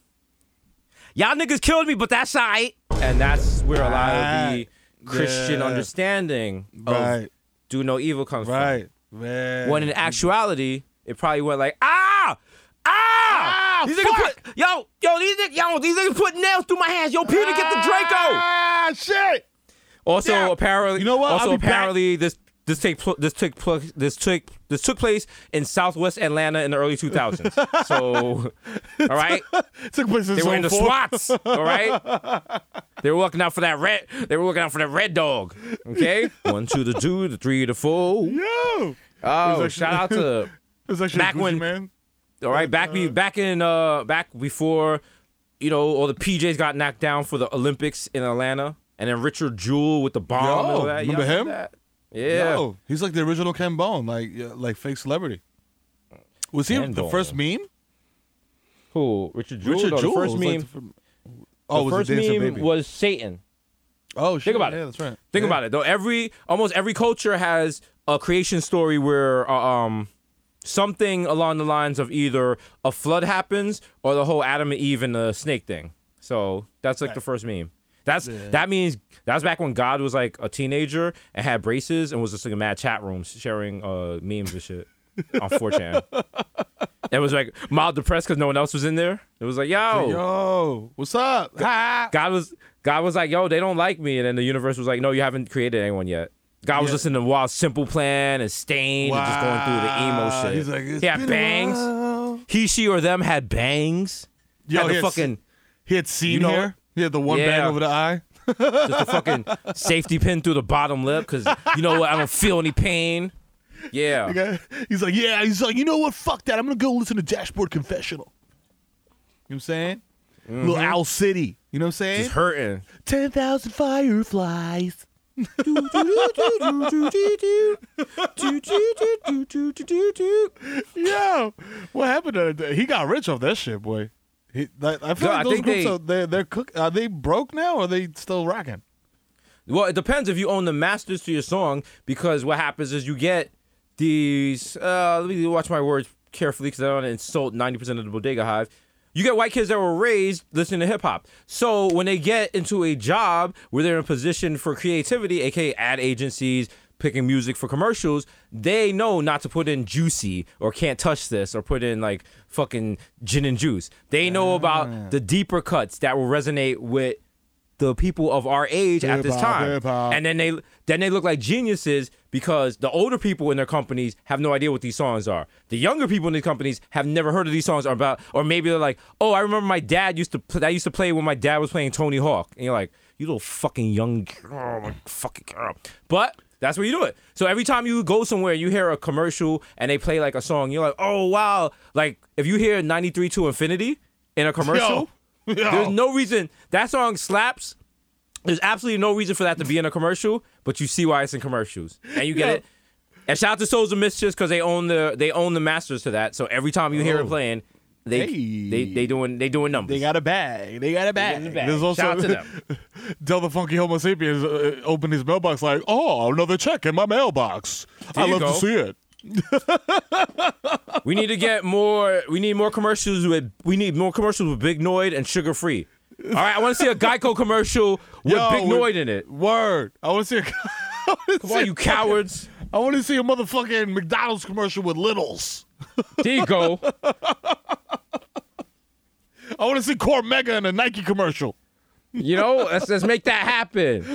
y'all niggas killed me, but that's all right. And that's where a lot of the Christian yeah. understanding of right. do no evil comes right. from. Right. When in actuality, it probably went like, ah, ah, ah these niggas put, yo, yo, these niggas, yo, these niggas put nails through my hands. Yo, Peter, ah, get the Draco. Ah, shit. Also, yeah. apparently, you know what? Also, apparently, back. this. This take pl- this took pl- this took this took place in Southwest Atlanta in the early two thousands. So, all right, took place in they were in the SWATs. All right, They were looking out for that red. They were looking out for that red dog. Okay, one to the two, the three to four. Yo. Oh, actually, shout out to back when, man. All right, back uh, back in uh back before, you know, all the P Js got knocked down for the Olympics in Atlanta, and then Richard Jewell with the bomb. Yo, and that. Remember him? That? Yeah, yo, he's like the original Ken Bone, like like fake celebrity. Was he Ken the Bone. first meme? Who Richard Jewell? Richard no, Jewell. The first meme. Like the first... Oh, the first meme baby. was Satan. Oh, shit. Think about yeah, it. That's right. Think yeah. about it. Though every almost every culture has a creation story where uh, um something along the lines of either a flood happens or the whole Adam and Eve and the snake thing. So that's like right. the first meme. That's yeah. that means that was back when God was like a teenager and had braces and was just like a mad chat room sharing uh memes and shit on four chan. It was like mild depressed because no one else was in there. It was like, yo, yo, what's up? God, God was God was like, yo, they don't like me, and then the universe was like, no, you haven't created anyone yet. God yeah. was listening to Wild Simple Plan and Stain wow. and just going through the emo shit. He's like, he had bangs. He, she, or them had bangs. Yo, had the he, had fucking, s- he had seen you know, hair. He had the one yeah. bang over the eye. Just the fucking safety pin through the bottom lip because you know what? I don't feel any pain. Yeah. Guy, he's like, yeah. He's like, you know what? Fuck that. I'm going to go listen to Dashboard Confessional. You know what I'm saying? Mm-hmm. Little Owl City. You know what I'm saying? Just hurting. ten thousand fireflies. Yo, what happened to he got rich off that shit, boy. He, like, I feel no, like those groups they, are, they're, they're cook, are they broke now or are they still rocking? Well, it depends if you own the masters to your song, because what happens is you get these, uh, let me watch my words carefully because I don't want to insult ninety percent of the Bodega Hive. You get white kids that were raised listening to hip-hop. So when they get into a job where they're in a position for creativity, a k a ad agencies, picking music for commercials, they know not to put in Juicy or Can't Touch This or put in like fucking Gin and Juice. They know ah. about the deeper cuts that will resonate with the people of our age hip-hop, at this time. Hip-hop. And then they then they look like geniuses because the older people in their companies have no idea what these songs are. The younger people in these companies have never heard of these songs or about, or maybe they're like, oh, I remember my dad used to play, I used to play when my dad was playing Tony Hawk. And you're like, you little fucking young girl, like, fucking girl. But that's where you do it. So every time you go somewhere, you hear a commercial and they play like a song, you're like, oh, wow. Like if you hear ninety-three to Infinity in a commercial, Yo. Yo. There's no reason. That song slaps. There's absolutely no reason for that to be in a commercial, but you see why it's in commercials. And you get Yo. it. And shout out to Souls of Mischief because they own the they own the masters to that. So every time you hear oh. it playing, they, hey. they they doing they doing numbers. They got a bag. They got a bag. Got a bag. There's also, shout out to them. Del the Funky Homo Sapiens uh, opened his mailbox like, oh, another check in my mailbox. There I love go. to see it. we need to get more we need more commercials with we need more commercials with Big Noid and Sugar Free. All right, I want to see a Geico commercial with Yo, Big Noid in it. Word. I want to see a Come on, you cowards. Fucking, I want to see a motherfucking McDonald's commercial with Littles. There you go. I want to see Core Mega in a Nike commercial. You know, let's, let's make that happen.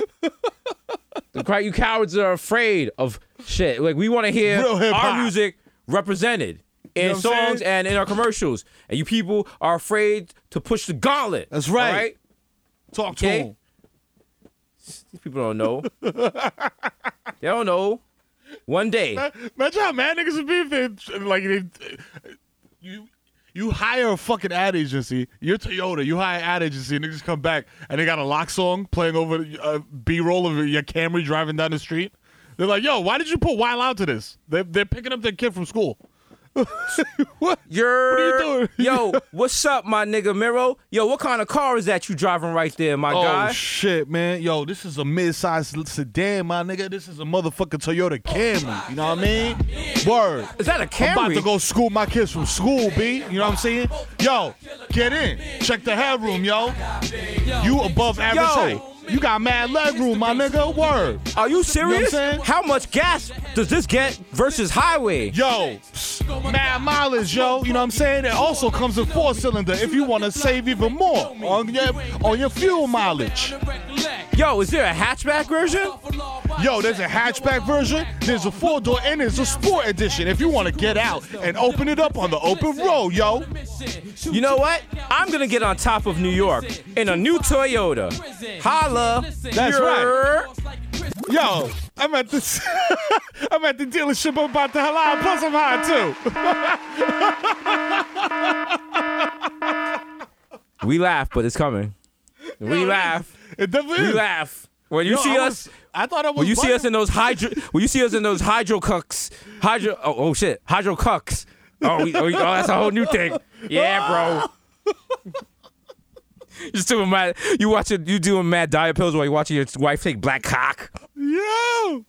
You cowards are afraid of shit. Like, we want to hear our music represented in you know songs saying? and in our commercials. And you people are afraid to push the gauntlet. That's right. All right? Talk okay? to them. These people don't know. They don't know. One day. Imagine how mad niggas would be if they, like, they, you... You hire a fucking ad agency. You're Toyota. You hire an ad agency, and they just come back, and they got a lock song playing over a B-roll of your Camry driving down the street. They're like, yo, why did you put Wild Out to this? They're, they're picking up their kid from school. what? You're, what are you doing? Yo, what's up, my nigga Miro? Yo, what kind of car is that you driving right there, my oh, guy? Oh, shit, man. Yo, this is a mid-size sedan, my nigga. This is a motherfucking Toyota Camry. You know what I mean? Word. Is that a Camry? I'm about to go school my kids from school, B. You know what I'm saying? Yo, get in. Check the head room, yo. You above average height. You got mad leg room, my nigga. Word. Are you serious? You know how much gas does this get versus highway? Yo, mad mileage, yo. You know what I'm saying? It also comes in four cylinder if you want to save even more on your, on your fuel mileage. Yo, is there a hatchback version? Yo, there's a hatchback version, there's a four-door, and there's a sport edition if you want to get out and open it up on the open road, yo. You know what? I'm going to get on top of New York in a new Toyota. Holla. That's right. Yo, I'm at the I'm at the dealership. I'm about to halal, plus I'm high too. We laugh, but it's coming. We laugh. It definitely we is. laugh. When you Yo, see I was, us, I thought I was. When you bugging. see us in those hydro, when you see us in those hydro cucks, hydro. Oh, oh shit, hydro cucks. Oh, we, oh, we, oh, that's a whole new thing. Yeah, bro. Just doing mad. You watching? You doing mad diet pills while you watching your wife take black cock? Yo,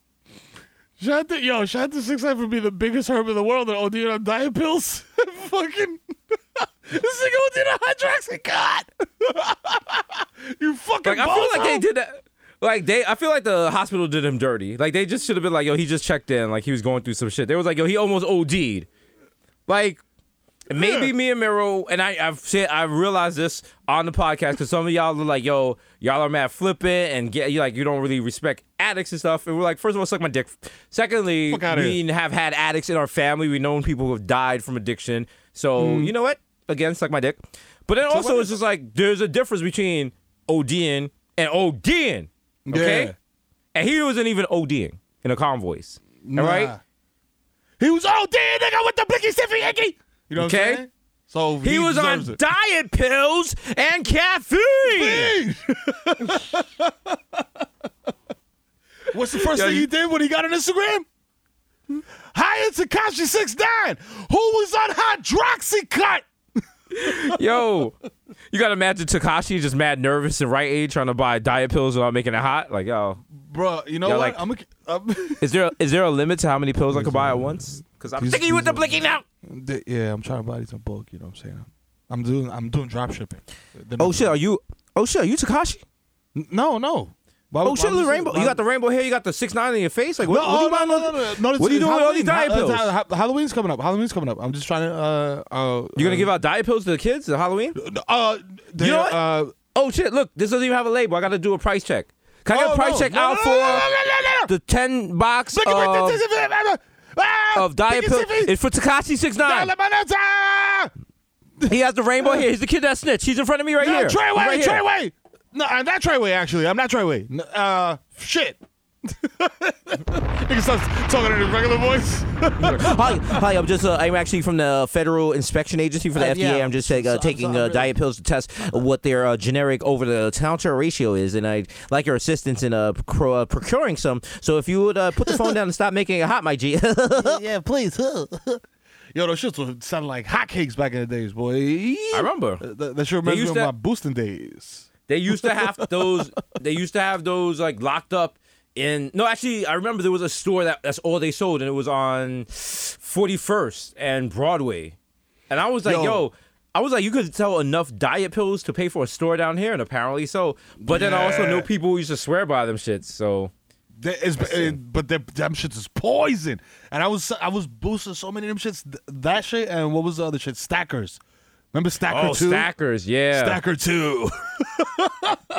shout to yo, shout to six nine for being the biggest herb in the world and ODing on diet pills. Fucking this nigga ODing on hydroxycod. You fucking. Like, I feel like out. they did that. Like they, I feel like the hospital did him dirty. Like they just should have been like, yo, he just checked in. Like he was going through some shit. They was like, yo, he almost OD'd. Like. Maybe yeah. me and Miro, and I, I've said I realized this on the podcast because some of y'all are like, "Yo, y'all are mad flippant and get you like you don't really respect addicts and stuff." And we're like, first of all, suck my dick. Secondly, we have had addicts in our family. We've known people who have died from addiction. So mm. you know what? Again, suck my dick. But then so also, it's just like there's a difference between ODing and ODing. Okay, yeah. And he wasn't even ODing in a calm voice. Nah. All right, he was ODing, nigga, with the blicky stiffy icky. You know okay. what I'm saying? So he, he was on it. diet pills and caffeine. What's the first Yo, thing he did when he got on Instagram? Hi, it's Tekashi six nine. Who was on hydroxycut? Yo, you got to imagine Tekashi just mad nervous and right age trying to buy diet pills without making it hot. Like, yo. Bro, you know yo, what? Like, I'm a, I'm is, there, is there a limit to how many pills I could buy at once? Because I'm thinking with the blicky now. Yeah, I'm trying to buy these in bulk. You know what I'm saying? I'm doing, I'm doing drop shipping. Oh shit, are you? Oh shit, are you Tekashi? No, no. Why, oh shit, the rainbow. Why, you got the rainbow hair. You got the six nine in your face. Like what? No, what oh, you no, no, no, no, no, what are you doing with all these diet pills? Halloween's coming up. Halloween's coming up. I'm just trying to. Uh, uh, You're gonna uh, give out diet pills to the kids at Halloween? Uh, they, you know what? Uh, oh shit! Look, this doesn't even have a label. I got to do a price check. Can I get oh, a price no, check no, out no, no, for no, no, no, no. the ten box? Look at this. Ah, of diet pills. It's for Tekashi six nine. He has the rainbow here. He's the kid that snitched. He's in front of me right no, here. Treyway, right Treyway. Here. No, I'm not Treyway, actually. I'm not Treyway. Uh, shit. Nigga starts talking in his regular voice. hi, hi, I'm just, uh, I'm actually from the Federal Inspection Agency for the uh, F D A. Yeah, I'm just uh, so, taking so, uh, really. diet pills to test what their uh, generic over-the-counter ratio is, and I'd like your assistance in uh, pro- uh, procuring some. So if you would uh, put the phone down and stop making it hot, my G. yeah, yeah, please. Yo, those shits sounded like hotcakes back in the days, boy. I remember. That, that sure reminds me of my boosting days. They used to have those, they used to have those, like, locked up. And no, actually, I remember there was a store that that's all they sold, and it was on forty-first and Broadway. And I was like, yo, yo I was like, you could sell enough diet pills to pay for a store down here, and apparently so. But yeah. then I also know people who used to swear by them shits. So, there is, it, but them, them shits is poison. And I was I was boosting so many of them shits, that shit, and what was the other shit? Stackers. Remember Stacker two? Oh, Stackers, yeah. Stacker two.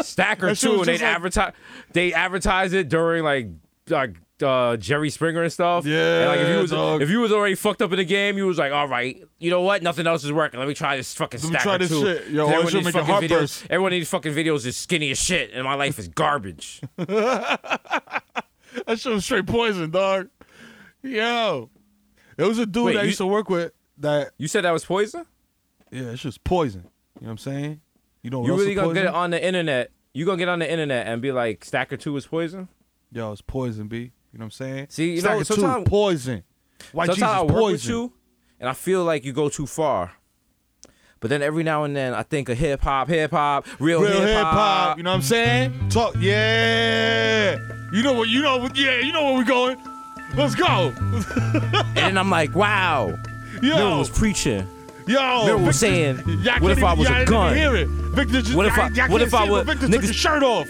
Stacker two, and they advertise they advertise it during like like uh, Jerry Springer and stuff. Yeah. And like if you was dog. if you was already fucked up in the game, you was like, all right, you know what? Nothing else is working. Let me try this fucking Let Stacker two. Let me try this shit. Yo, everyone, these fucking videos, everyone in these fucking videos is skinny as shit, and my life is garbage. That shit was straight poison, dog. Yo, there was a dude Wait, I you, used to work with that. You said that was poison? Yeah, it's just poison. You know what I'm saying? You don't. You really gonna poison? Get it on the internet? You gonna get on the internet and be like, Stacker Two is poison? Yo, it's poison, B. You know what I'm saying? See, you Stacker know, sometimes two, poison. Why Jesus I work poison? With you, and I feel like you go too far. But then every now and then, I think of hip hop, hip hop, real, real hip hop. You know what I'm saying? Talk, yeah. You know what? You know what? Yeah, you know where we're going. Let's go. And then I'm like, wow. Yo, Bill was preaching. Yo, Merrill was saying, what if I was a gun? What if I, what if I was, niggas, shirt off.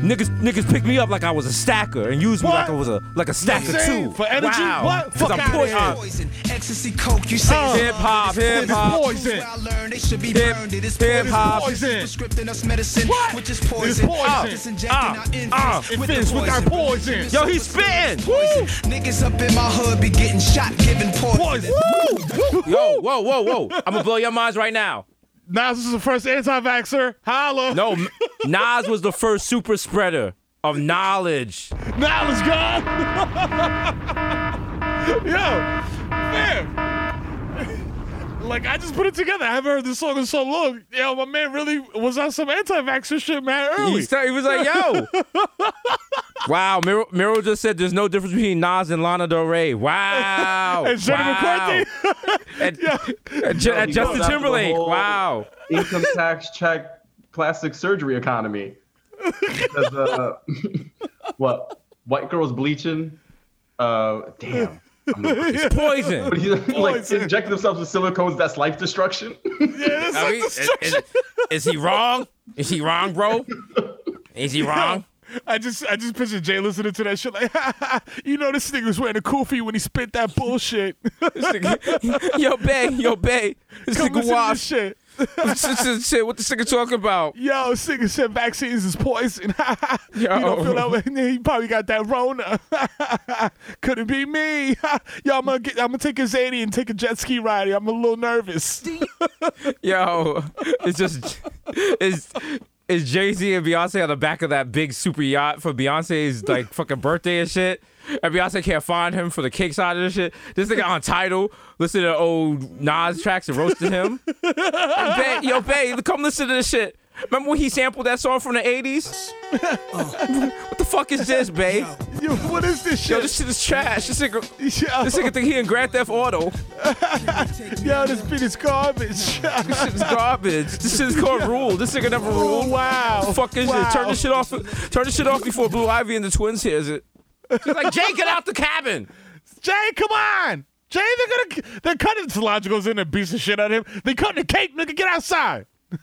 Niggas, niggas picked me up like I was a stacker and used what? me like I was a like a stacker too. For energy, wow. what? Fuck I'm out poison. Ecstasy, coke, you say uh, hip hop, hip hop, poison. Hip hop, poison. Prescripting us medicine, which is poison. Ah, it fits with our poison. Yo, he's spitting. Niggas up in my hood be getting shot, giving poison. Yo, whoa, whoa, whoa! I'm gonna blow your minds right now. Nas was the first anti-vaxxer. Holla. No, Nas was the first super spreader of knowledge. Knowledge gone. Yo, man. Like, I just put it together. I haven't heard this song in so long. Yo, my man really was on some anti-vaxxer shit, man, early. He, started, he was like, yo. Wow, Miro, Miro just said there's no difference between Nas and Lana Del Rey. Wow. And Jenny wow. McCarthy. and, yeah. and, J- no, and Justin Timberlake. Wow. Income tax check plastic surgery economy. Because, uh, what? White girls bleaching. Uh, damn. It's poison. But he's like poison. Injecting themselves with silicones, that's life destruction. Yeah, that's life we, destruction. Is, is, is he wrong? Is he wrong, bro? Is he wrong? I just I just picture Jay listening to that shit like, ha, ha, you know this nigga was wearing a kufi when he spit that bullshit. nigga, yo, bae, yo, bae. This Come nigga wash shit. shit. What the nigga talking about? Yo, this nigga said vaccines is poison. Yo. You don't feel that way? He probably got that Rona. Could it be me? Yo, I'm gonna get, I'm gonna take a Zany and take a jet ski ride. I'm a little nervous. Yo, it's just it's. Is Jay-Z and Beyonce on the back of that big super yacht for Beyonce's like fucking birthday and shit? And Beyonce can't find him for the cake side of this shit. This nigga on Tidal listening to old Nas tracks and roasting him. Bae, yo, babe, come listen to this shit. Remember when he sampled that song from the eighties? What the fuck is this, babe? Yo, what is this shit? Yo, this shit is trash. This nigga, yo. This nigga think he in Grand Theft Auto. Yo, this beat is garbage. This shit is garbage. This shit is called Rule. This nigga never ruled. Oh, wow. The fuck is wow. This? Turn this shit off. Turn this shit off before Blue Ivy and the twins hears it. She's like, Jay, get out the cabin. Jay, come on. Jay, they're gonna they're cutting. Solange goes in and beats the shit out of him. They cutting the cake, nigga. Get outside. I'm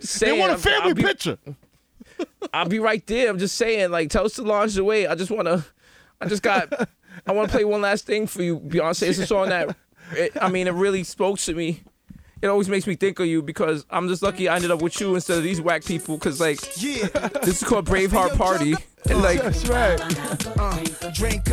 saying, they want a family I'll be, picture. I'll be right there. I'm just saying, like, tell Solange the way. I just wanna, I just got, I wanna play one last thing for you, Beyonce. It's a song that, it, I mean, it really spoke to me. It always makes me think of you because I'm just lucky I ended up with you instead of these whack people. Because, like, yeah. This is called Braveheart Party. And, like, that's right.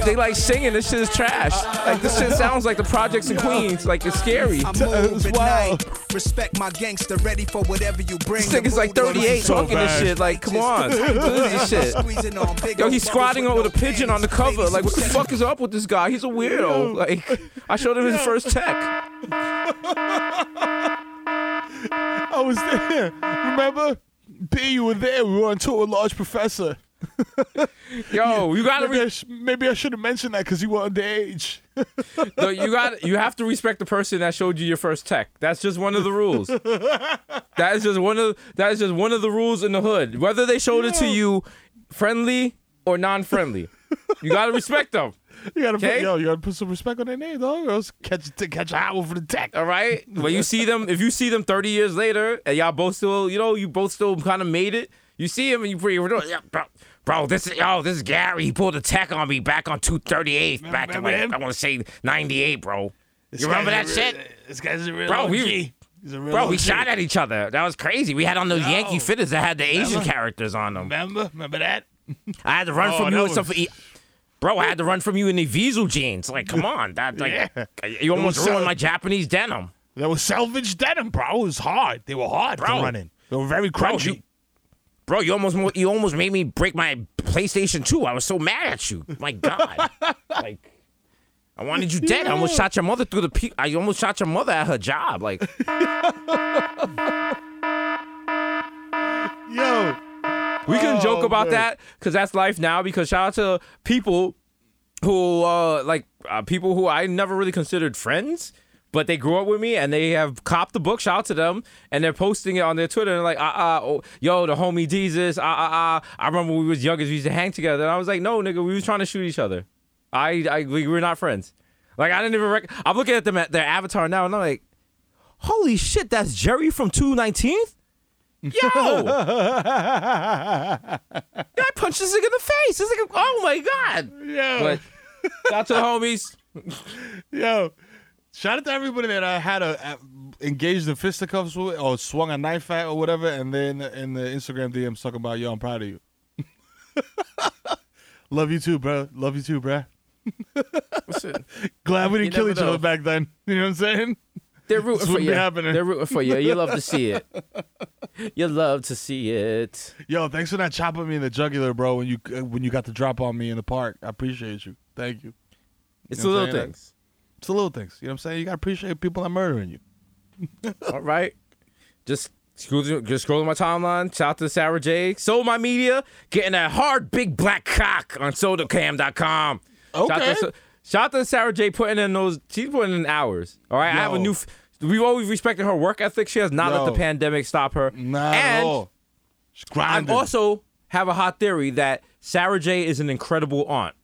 They, like, singing. This shit is trash. Like, this shit sounds like the projects in Queens. Like, it's scary. It's wild. Respect my gangster, ready for whatever you bring. This nigga's like thirty-eight so talking bad. This shit. Like, come on. This shit. Yo, he's squatting over the pigeon on the cover. Like, what the fuck is up with this guy? He's a weirdo. Like, I showed him his first tech. I was there. Remember? B, you were there. We were on tour with Large Professor. Yo, you gotta. Maybe, re- I sh- maybe I should have mentioned that because you were underage. No, you got. You have to respect the person that showed you your first tech. That's just one of the rules. that is just one of. That is just one of the rules in the hood. Whether they showed yeah. it to you, friendly or non-friendly, you gotta respect them. You gotta put, yo, you gotta put some respect on their name, dog. Or else catch a catch a hot one for the tech. All right. When you see them, if you see them thirty years later, and y'all both still, you know, you both still kind of made it. You see him and you pretty. Yeah, bro, bro, this is yo, this is Gary. He pulled a tech on me back on two thirty-eighth, remember, back remember in like, I want to say ninety-eight, bro. This you remember that real, shit? This guy's a real bro. O G. We, He's a real bro, O G. We shot at each other. That was crazy. We had on those yo, Yankee fitters that had the Asian remember? characters on them. Remember, remember that? I had to run oh, from you was... and stuff. For e- Bro, I had to run from you in the Vizu jeans. Like, come on, that like yeah. you almost ruined sal- my Japanese denim. That was salvaged denim, bro. It was hard. They were hard bro. to run in. They were very crunchy. Bro, you- Bro, you almost you almost made me break my PlayStation two. I was so mad at you. My God, like I wanted you dead. Yeah. I almost shot your mother through the. Pe- I almost shot your mother at her job. Like, yo, we can oh, joke about man. that because that's life now. Because shout out to people who uh, like uh, people who I never really considered friends. But they grew up with me, and they have copped the book. Shout out to them, and they're posting it on their Twitter. And they're like, ah, uh, uh, oh, yo, the homie Jesus, ah, ah, ah. I remember when we was young, we used to hang together. And I was like, no, nigga, we was trying to shoot each other. I, I we were not friends. Like, I didn't even. Rec- I'm looking at them at their avatar now, and I'm like, holy shit, that's Jerry from two nineteenth. Yo! I punched this nigga in the face. This nigga, oh my God. Yo. But shout to the homies. Yo. Shout out to everybody that I had a, a, engaged in fisticuffs with or swung a knife at or whatever, and then in the Instagram D Ms talking about, yo, I'm proud of you. Love you too, bro. Love you too, bro. Listen, glad we didn't kill each know. other back then. You know what I'm saying? They're rooting for you. They're rooting for you. You love to see it. You love to see it. Yo, thanks for not chopping me in the jugular, bro. When you uh, when you got the drop on me in the park, I appreciate you. Thank you. It's the little things. It's the little things. You know what I'm saying? You gotta appreciate people that are murdering you. All right. Just scrolling, just scrolling my timeline. Shout out to Sarah J. Sold My Media getting that hard big black cock on soda cam dot com. Okay. Shout out to Sarah J putting in those, she's putting in hours. All right. Yo. I have a new, we've always respected her work ethic. She has not Yo. let the pandemic stop her. Nah. And I also have a hot theory that Sarah J is an incredible aunt.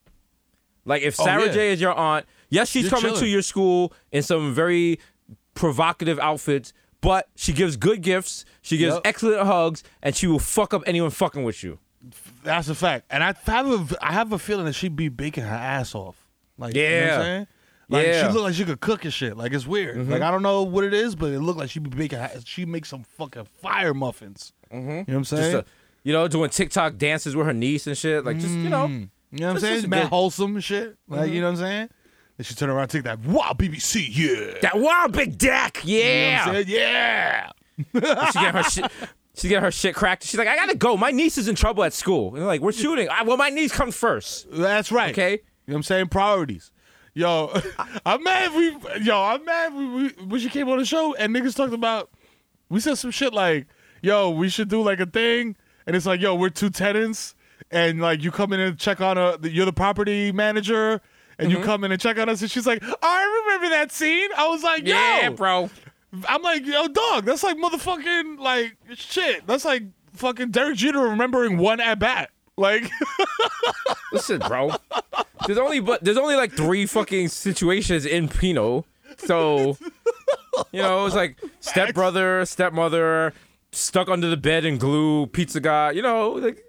Like if Sarah oh, yeah. J is your aunt, yes, she's You're coming chilling. to your school in some very provocative outfits, but she gives good gifts, she gives yep. excellent hugs, and she will fuck up anyone fucking with you. That's a fact. And I have a, I have a feeling that she'd be baking her ass off. Like, yeah. You know what I'm saying? Like, yeah. She looked like she could cook and shit. Like, it's weird. Mm-hmm. Like, I don't know what it is, but it looked like she be baking. She makes some fucking fire muffins. Mm-hmm. You know what I'm saying? Just a, you know, doing TikTok dances with her niece and shit. Like, just, you know. Mm. You know what I'm saying? Mad wholesome and shit. Like, mm-hmm. you know what I'm saying? Then she turned around and took that wild B B C. Yeah. That wild big deck. Yeah. You know what I'm saying? Yeah. she got her shit. She got her shit cracked. She's like, I got to go. My niece is in trouble at school. And they're like, we're shooting. I, well, my niece comes first. That's right. Okay. You know what I'm saying? Priorities. Yo, I'm mad we yo, I'm mad we, we when she came on the show and niggas talked about, we said some shit like, yo, we should do like a thing, and it's like, yo, we're two tenants, and like you come in and check on a, you're the property manager, and mm-hmm. you come in and check on us, and she's like, oh, I remember that scene. I was like, yo. Yeah, bro. I'm like, yo, dog, that's like motherfucking like shit. That's like fucking Derek Jeter remembering one at bat. Like, listen, bro. There's only but there's only like three fucking situations in Pinot, so you know it's like stepbrother, stepmother, stuck under the bed and glue, pizza guy. You know, like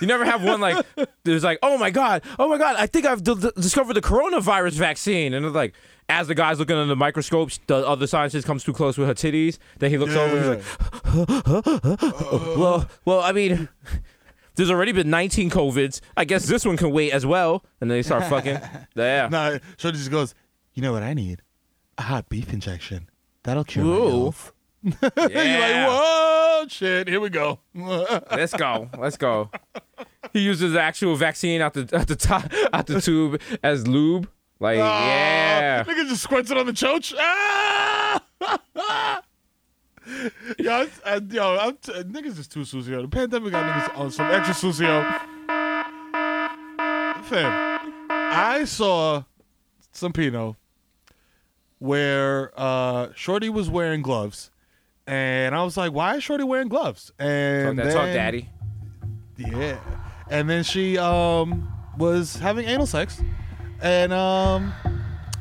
you never have one like there's like oh my god, oh my god, I think I've d- d- discovered the coronavirus vaccine, and it's like as the guy's looking under the microscope, the other scientist comes too close with her titties. Then he looks yeah. over, and he's like, huh, huh, huh, huh, huh. Uh, well, well, I mean. There's already been nineteen COVIDs. I guess this one can wait as well. And then they start fucking. Yeah. No, so just goes, you know what I need? A hot beef injection. That'll cure Ooh. my health. Yeah. You're like, whoa, shit, here we go. Let's go. Let's go. He uses the actual vaccine out the out the, top, out the tube as lube. Like, oh, yeah. Nigga just squirts it on the chooch. Ah! Yo, I, yo I'm t- niggas is too sucio. The pandemic got niggas on some extra sucio. Fam, I saw some Pinot where uh, Shorty was wearing gloves, and I was like, "Why is Shorty wearing gloves?" And talk, that, then, talk daddy. Yeah, and then she um, was having anal sex, and um,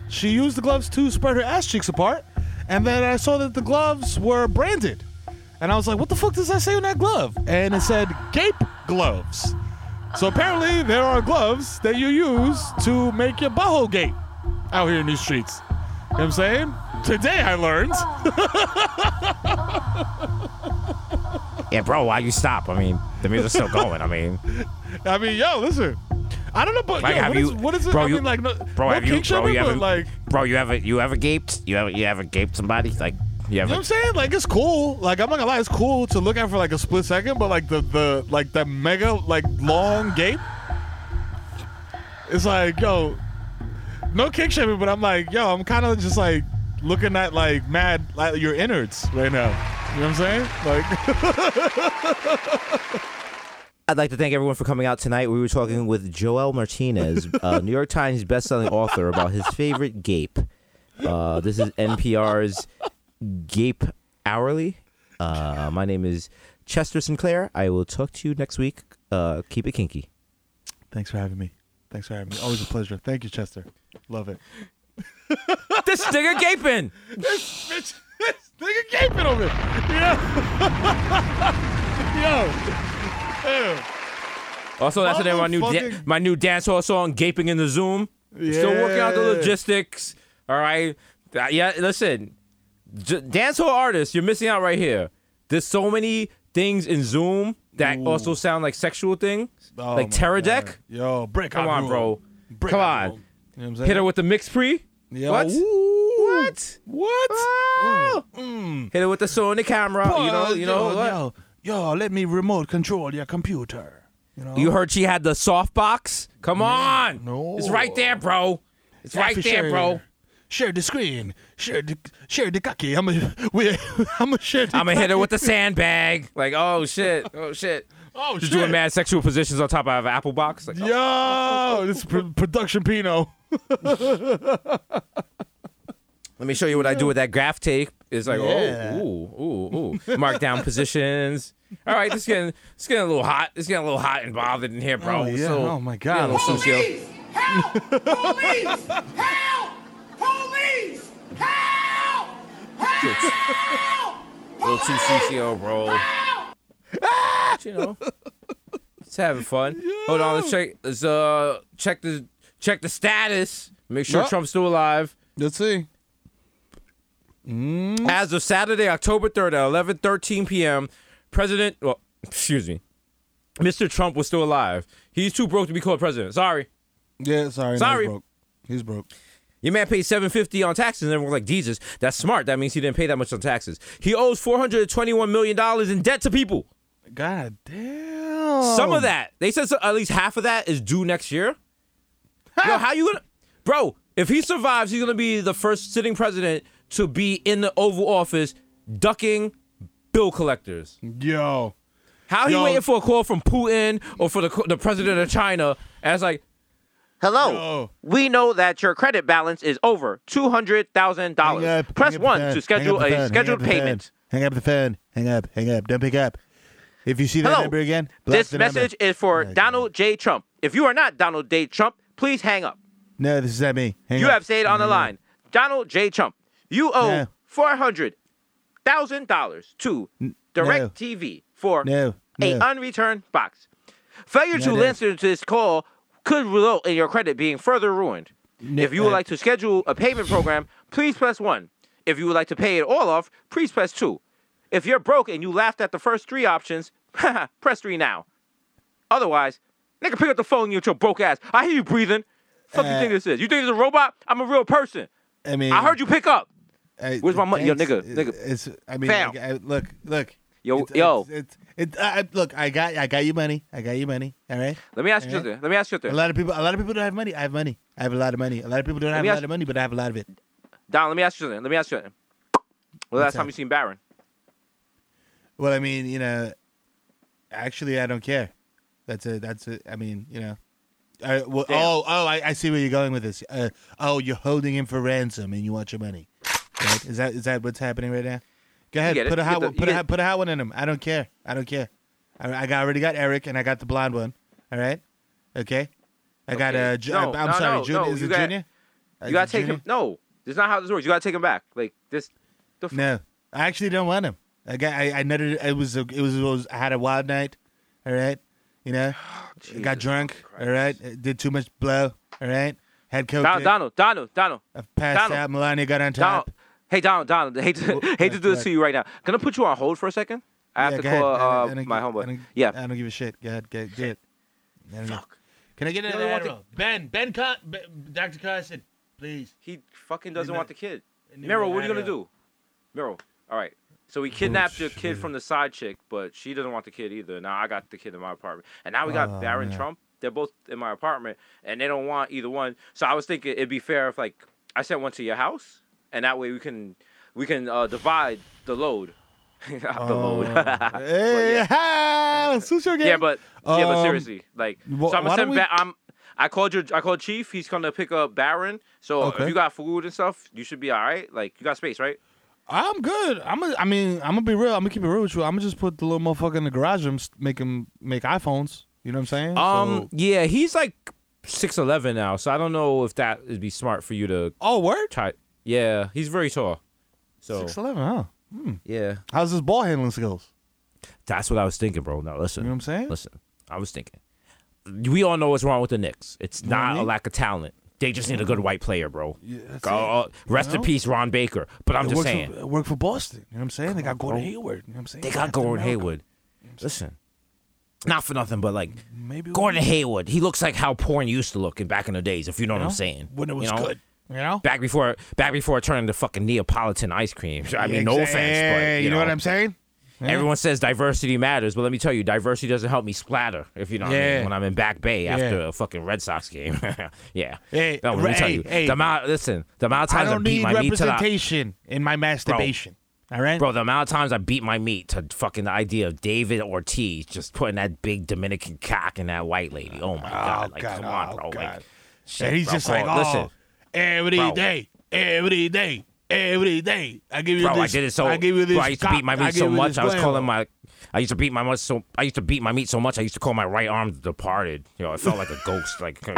she used the gloves to spread her ass cheeks apart. And then I saw that the gloves were branded. And I was like, what the fuck does that say on that glove? And it said, gape gloves. So apparently there are gloves that you use to make your butthole gape out here in these streets. You know what I'm saying? Today I learned. Yeah, bro, why you stop? I mean, the music's still going. I mean. I mean, yo, listen. I don't know, but like, yo, what, you, is, what is it? Bro, I mean, like, no, bro, no have you, bro, you ever, like, bro, you ever, you ever gaped? You ever, you ever gaped somebody? Like, you ever? You know what I'm saying? Like, it's cool. Like, I'm not gonna lie, it's cool to look at for like a split second, but like the, the like that mega like long gape. It's like, yo, no kick shaming, but I'm like, yo, I'm kind of just like looking at like mad like your innards right now. You know what I'm saying? Like. I'd like to thank everyone for coming out tonight. We were talking with Joel Martinez, uh, New York Times bestselling author, about his favorite gape. Uh, this is N P R's Gape Hourly. Uh, my name is Chester Sinclair. I will talk to you next week. Uh, keep it kinky. Thanks for having me. Thanks for having me. Always a pleasure. Thank you, Chester. Love it. This nigga gaping. This bitch. This nigga gaping over. Yeah. Yo. Ew. Also, that's the name of my new fucking... da- my new dancehall song, Gaping in the Zoom. Yeah. Still working out the logistics. All right. Yeah, listen. J- dancehall artists, you're missing out right here. There's so many things in Zoom that Ooh. also sound like sexual things. Oh, like Terra Deck. Yo, break Come on, room. bro. Break Come on. You know what I'm Hit her with the mix pre. Yo. What? Ooh. What? What? Oh. Mm. Hit her with the soul in the camera. Boy, you know, you yo, know what? Yo, yo, let me remote control your computer. You know? You heard she had the softbox? Come no, on. No. It's right there, bro. It's yeah, right there, share, bro. Share the screen. Share the share the cocky. I'm going to share the I'm going to hit her with the sandbag. Like, oh, shit. Oh, shit. Oh, She's shit. doing mad sexual positions on top of an Apple box. Like, oh. Yo, this is pr- production Pino. Let me show you what I do with that graph tape. It's like, yeah. oh, ooh, ooh, ooh. Markdown positions. All right, it's getting it's getting a little hot. It's getting a little hot and bothered in here, bro. Oh, yeah. so, oh my God. You know, police! Help! Police! Help! Police! Help! Help! Police! A little too C C O, bro. But, you know, it's having fun. Yeah. Hold on, let's check. Let's uh check the check the status. Make sure yep. Trump's still alive. Let's see. Mm. As of Saturday, October third at eleven thirteen p.m. President, well, excuse me, Mister Trump was still alive. He's too broke to be called president. Sorry. Yeah, sorry. Sorry. No, he's, broke. he's broke. Your man paid seven hundred fifty dollars on taxes, and everyone's like, Jesus, that's smart. That means he didn't pay that much on taxes. He owes four hundred twenty-one million dollars in debt to people. God damn. Some of that. They said so, at least half of that is due next year. Yo, how you gonna? Bro, if he survives, he's gonna be the first sitting president to be in the Oval Office ducking bill collectors. Yo. How he yo. waiting for a call from Putin or for the the president of China as like, hello, yo. we know that your credit balance is over two hundred thousand dollars. Press one to schedule a phone. scheduled hang payment. Hang up the phone. Hang up. Hang up. Don't pick up. If you see that hello. number again, block this the message number. is for oh, Donald God. J. Trump. If you are not Donald J. Trump, please hang up. No, this is not me. Hang you up. have stayed on the line. Donald J. Trump, you owe no. four hundred thousand dollars to DirecTV no. for no. No. a unreturned box. Failure no, to no. answer to this call could result in your credit being further ruined. No. If you would no. like to schedule a payment program, please press one. If you would like to pay it all off, please press two. If you're broke and you laughed at the first three options, press three now. Otherwise, nigga, pick up the phone, you with your broke ass. I hear you breathing. What the fuck uh, you think this is? You think it's a robot? I'm a real person. I mean, I heard you pick up. I, Where's my money, yo, nigga? Nigga, it's. I mean, I, I, look, look, yo, it's, yo, it's. it's, it's I, look, I got, I got you money. I got you money. All right. Let me ask all you. Right? This, let me ask you. This. A lot of people, a lot of people don't have money. I have money. I have a lot of money. A lot of people don't let have a lot you, of money, but I have a lot of it. Don, let me ask you something. Let me ask you something. Well, the last time you seen Baron? Well, I mean, you know, actually, I don't care. That's a. That's a. I mean, you know. I, well, oh, oh, I, I see where you're going with this. Uh, oh, you're holding him for ransom, and you want your money. Right? Is that is that what's happening right now? Go ahead, put a hot one, put a put a hot one in him. I don't care. I don't care. I, I got, already got Eric, and I got the blonde one. All right, okay. I okay. got a. Ju- no, I'm no, sorry, no, junior, no, is it got, Junior? You is gotta take junior? him. No, that's not how this works. You gotta take him back. Like this. The f- no, I actually don't want him. I got. I, I netted. It was. A, it was. It was. I had a wild night. All right. You know, oh, got drunk, Christ. all right? Did too much blow, all right? Had coke. Donald, Donald, Donald, Donald. I passed Donald. out. Melania got on top. Donald. Hey, Donald, Donald, hate to, oh, hate to do right. this to you right now. Can I put you on hold for a second? I have yeah, to call I uh, I my homeboy. Yeah. I don't give a shit. Go ahead, get it. Fuck. Can I get another Adderall? To... Ben, Ben, Con- Ben, Doctor Carson, please. He fucking doesn't he want not... the kid. Miro, what are you going to do? Miro, all right. So we kidnapped oh, your kid from the side chick, but she doesn't want the kid either. Now I got the kid in my apartment. And now we got oh, Barron man. Trump. They're both in my apartment, and they don't want either one. So I was thinking it'd be fair if, like, I sent one to your house, and that way we can we can uh, divide the load. Not oh. the load. Hey, house! Who's your game? Yeah, but, um, yeah, but seriously. Like, wh- so I'm going to send we... back. I'm, I called your, I called Chief. He's going to pick up Barron. So okay. if you got food and stuff, you should be all right. Like, you got space, right? I'm good. I'm. A, I mean, I'm gonna be real. I'm gonna keep it real with you. I'm gonna just put the little motherfucker in the garage and make him make iPhones. You know what I'm saying? Um. So. Yeah, he's like six eleven now, so I don't know if that would be smart for you to. Oh, word. Try. Yeah, he's very tall. So six eleven, huh? Hmm. Yeah. How's his ball handling skills? That's what I was thinking, bro. Now, listen. You know what I'm saying? Listen. I was thinking. We all know what's wrong with the Knicks. It's not a lack of talent. They just need a good white player, bro. Yeah, uh, rest you know? in peace, Ron Baker. But I'm it just saying. For, work for Boston. You know what I'm saying? Come they got on, Gordon bro. Hayward. You know what I'm saying? They got Gordon Hayward. You know listen. Not for nothing, but like Maybe Gordon Hayward, he looks like how porn used to look in back in the days, if you know you what know? I'm saying. When it was you know? good. You know? Back before back before it turned into fucking Neapolitan ice cream. I mean, yeah, no exactly. offense, but you, you know, know what I'm saying? Yeah. Everyone says diversity matters, but let me tell you, diversity doesn't help me splatter, if you know yeah. what I mean, when I'm in Back Bay yeah. after a fucking Red Sox game. yeah. Hey, no, let me hey, tell you. Hey, the amount, listen, the amount of times I, don't I beat my meat to... I representation in my masturbation. Bro, all right? Bro, the amount of times I beat my meat to fucking the idea of David Ortiz just putting that big Dominican cock in that white lady. Oh, my oh, God. Like, God, come on, bro. Oh, like, shit, and he's bro, just bro, like, oh, listen, every bro. day, every day. Every day, I give you bro, this. Bro, I did it so. I give you this. Bro, I used to beat my meat so much. I was calling my. I used to beat my much so. I used to beat my meat so much. I used to call my right arm departed. You know, it felt like a ghost. Like. Bro,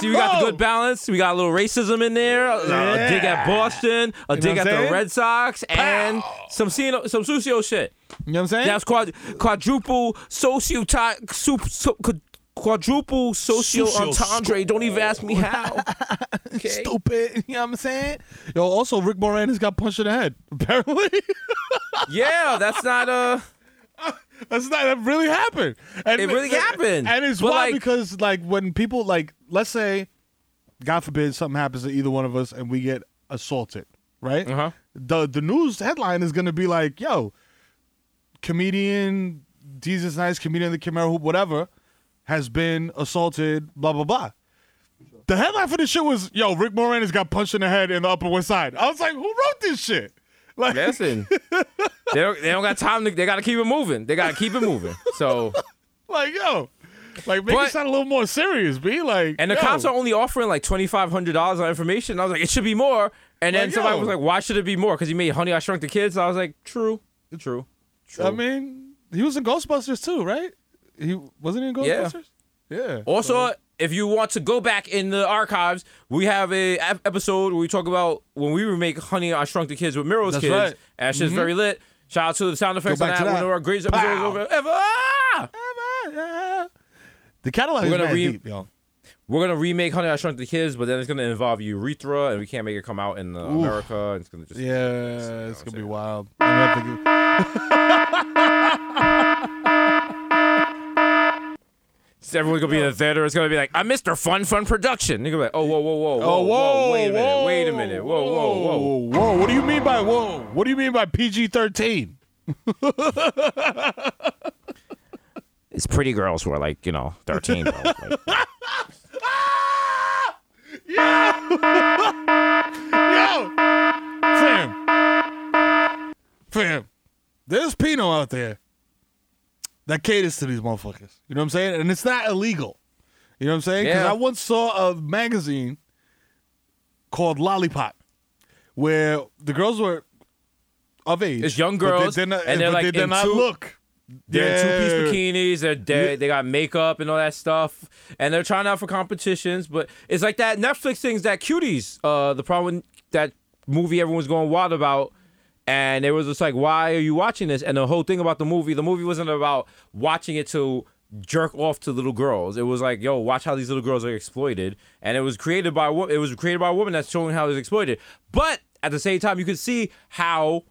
see, we got the good balance. We got a little racism in there. Uh, yeah. A dig at Boston. A you dig at saying? the Red Sox, and Pow. some Cino, some socio shit. You know what I'm saying? That's quad, quadruple socio type. Quadruple social entendre. Don't even ask me how. Okay. Stupid. You know what I'm saying? Yo, also, Rick Moranis got punched in the head, apparently. yeah, that's not a... Uh, that's not... That really happened. And, it really and, happened. And it's but why, like, because, like, when people, like, let's say, God forbid, something happens to either one of us and we get assaulted, right? Uh-huh. The, the news headline is going to be like, yo, comedian, Jesus Nice, comedian the Chimera Hoop, whatever... has been assaulted, blah, blah, blah. The headline for this shit was, yo, Rick Moranis got punched in the head in the Upper West Side. I was like, who wrote this shit? Like, listen, they, don't, they don't got time. To, they got to keep it moving. They got to keep it moving. So, like, yo, like, make but, it sound a little more serious, B. Like, and the yo. cops are only offering like twenty-five hundred dollars on information. I was like, it should be more. And then like, somebody yo. was like, why should it be more? Because he made Honey, I Shrunk the Kids. So I was like, true, true, true. I mean, he was in Ghostbusters too, right? He wasn't in Ghostbusters? Yeah. yeah. Also, so. if you want to go back in the archives, we have a episode where we talk about when we remake Honey, I Shrunk the Kids with Miro's That's kids. Right. And shit's mm-hmm. very lit. Shout out to the sound effects on that. One of our greatest episodes over ever. ever. Yeah. The catalog we're is gonna re- deep, y'all. We're going to remake Honey, I Shrunk the Kids, but then it's going to involve urethra, and we can't make it come out in uh, America. And it's gonna just Yeah, just, you know, it's going to be wild. Everyone's going to be in the theater. It's going to be like, I'm Mister Fun Fun Production. You're going to be like, oh, whoa, whoa, whoa, whoa, oh, whoa, whoa, wait a minute, whoa, wait a minute. Whoa, whoa, whoa, whoa. Whoa, what do you mean by whoa? What do you mean by P G thirteen? It's pretty girls who are like, you know, thirteen. Bro. Like, yeah! Yo! Fam. Fam. There's Pino out there that caters to these motherfuckers. You know what I'm saying? And it's not illegal. You know what I'm saying? Because yeah. I once saw a magazine called Lollipop where the girls were of age. It's young girls. They, they're not, and they're like they did not two, look. They're in two-piece bikinis. They're, they're, they got makeup and all that stuff. And they're trying out for competitions. But it's like that Netflix things, that Cuties. Uh, the problem with that movie everyone's going wild about. And it was just like, why are you watching this? And the whole thing about the movie, the movie wasn't about watching it to jerk off to little girls. It was like, yo, watch how these little girls are exploited. And it was created by it was created by a woman that's showing how it was exploited. But at the same time, you could see how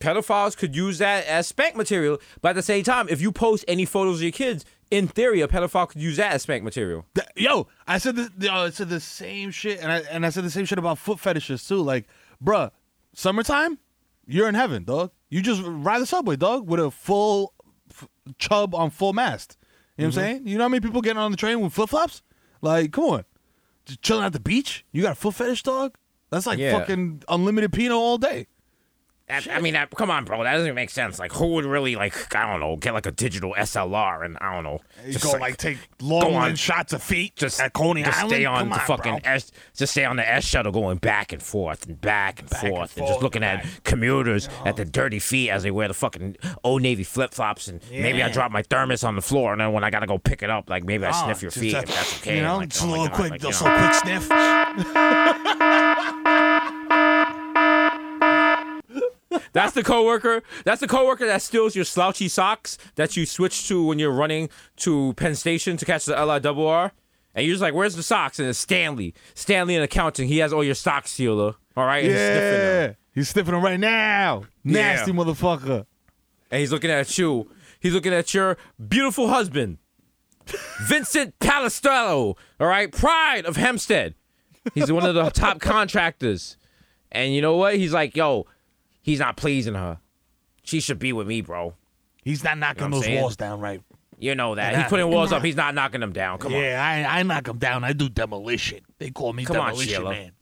pedophiles could use that as spank material. But at the same time, if you post any photos of your kids, in theory, a pedophile could use that as spank material. Yo, I said this, yo, I said the same shit, and I and I said the same shit about foot fetishes too. Like, bruh, summertime. You're in heaven, dog. You just ride the subway, dog, with a full f- chub on full mast. You know mm-hmm. what I'm saying? You know how many people getting on the train with flip-flops? Like, come on. Just chilling at the beach? You got a foot fetish, dog? That's like yeah. fucking unlimited Pinot all day. That, I mean, that, come on, bro. That doesn't even make sense. Like, who would really, like, I don't know, get like a digital S L R and I don't know, just go like, like take long on, shots of feet just at Coney just Island. Stay on come the on, fucking bro. S, just stay on the S shuttle going back and forth and back and back forth and, and, forth and just looking and at commuters you know. At the dirty feet as they wear the fucking Old Navy flip flops and yeah. maybe I drop my thermos on the floor and then when I gotta go pick it up, like maybe I oh, sniff your feet that, if that's okay. You know, like, just oh a little God, quick, like, just a quick sniff. That's the coworker. That's the coworker that steals your slouchy socks that you switch to when you're running to Penn Station to catch the L I R R. And you're just like, where's the socks? And it's Stanley. Stanley in accounting. He has all your socks, Sheila. All right? And yeah. He's sniffing them. He's sniffing them right now. Nasty yeah. motherfucker. And he's looking at you. He's looking at your beautiful husband, Vincent Palestrello. All right? Pride of Hempstead. He's one of the top contractors. And you know what? He's like, yo. He's not pleasing her. She should be with me, bro. He's not knocking you know those saying? walls down right. You know that. He's putting walls not, up. He's not knocking them down. Come yeah, on. Yeah, I, I knock them down. I do demolition. They call me Come demolition on, man.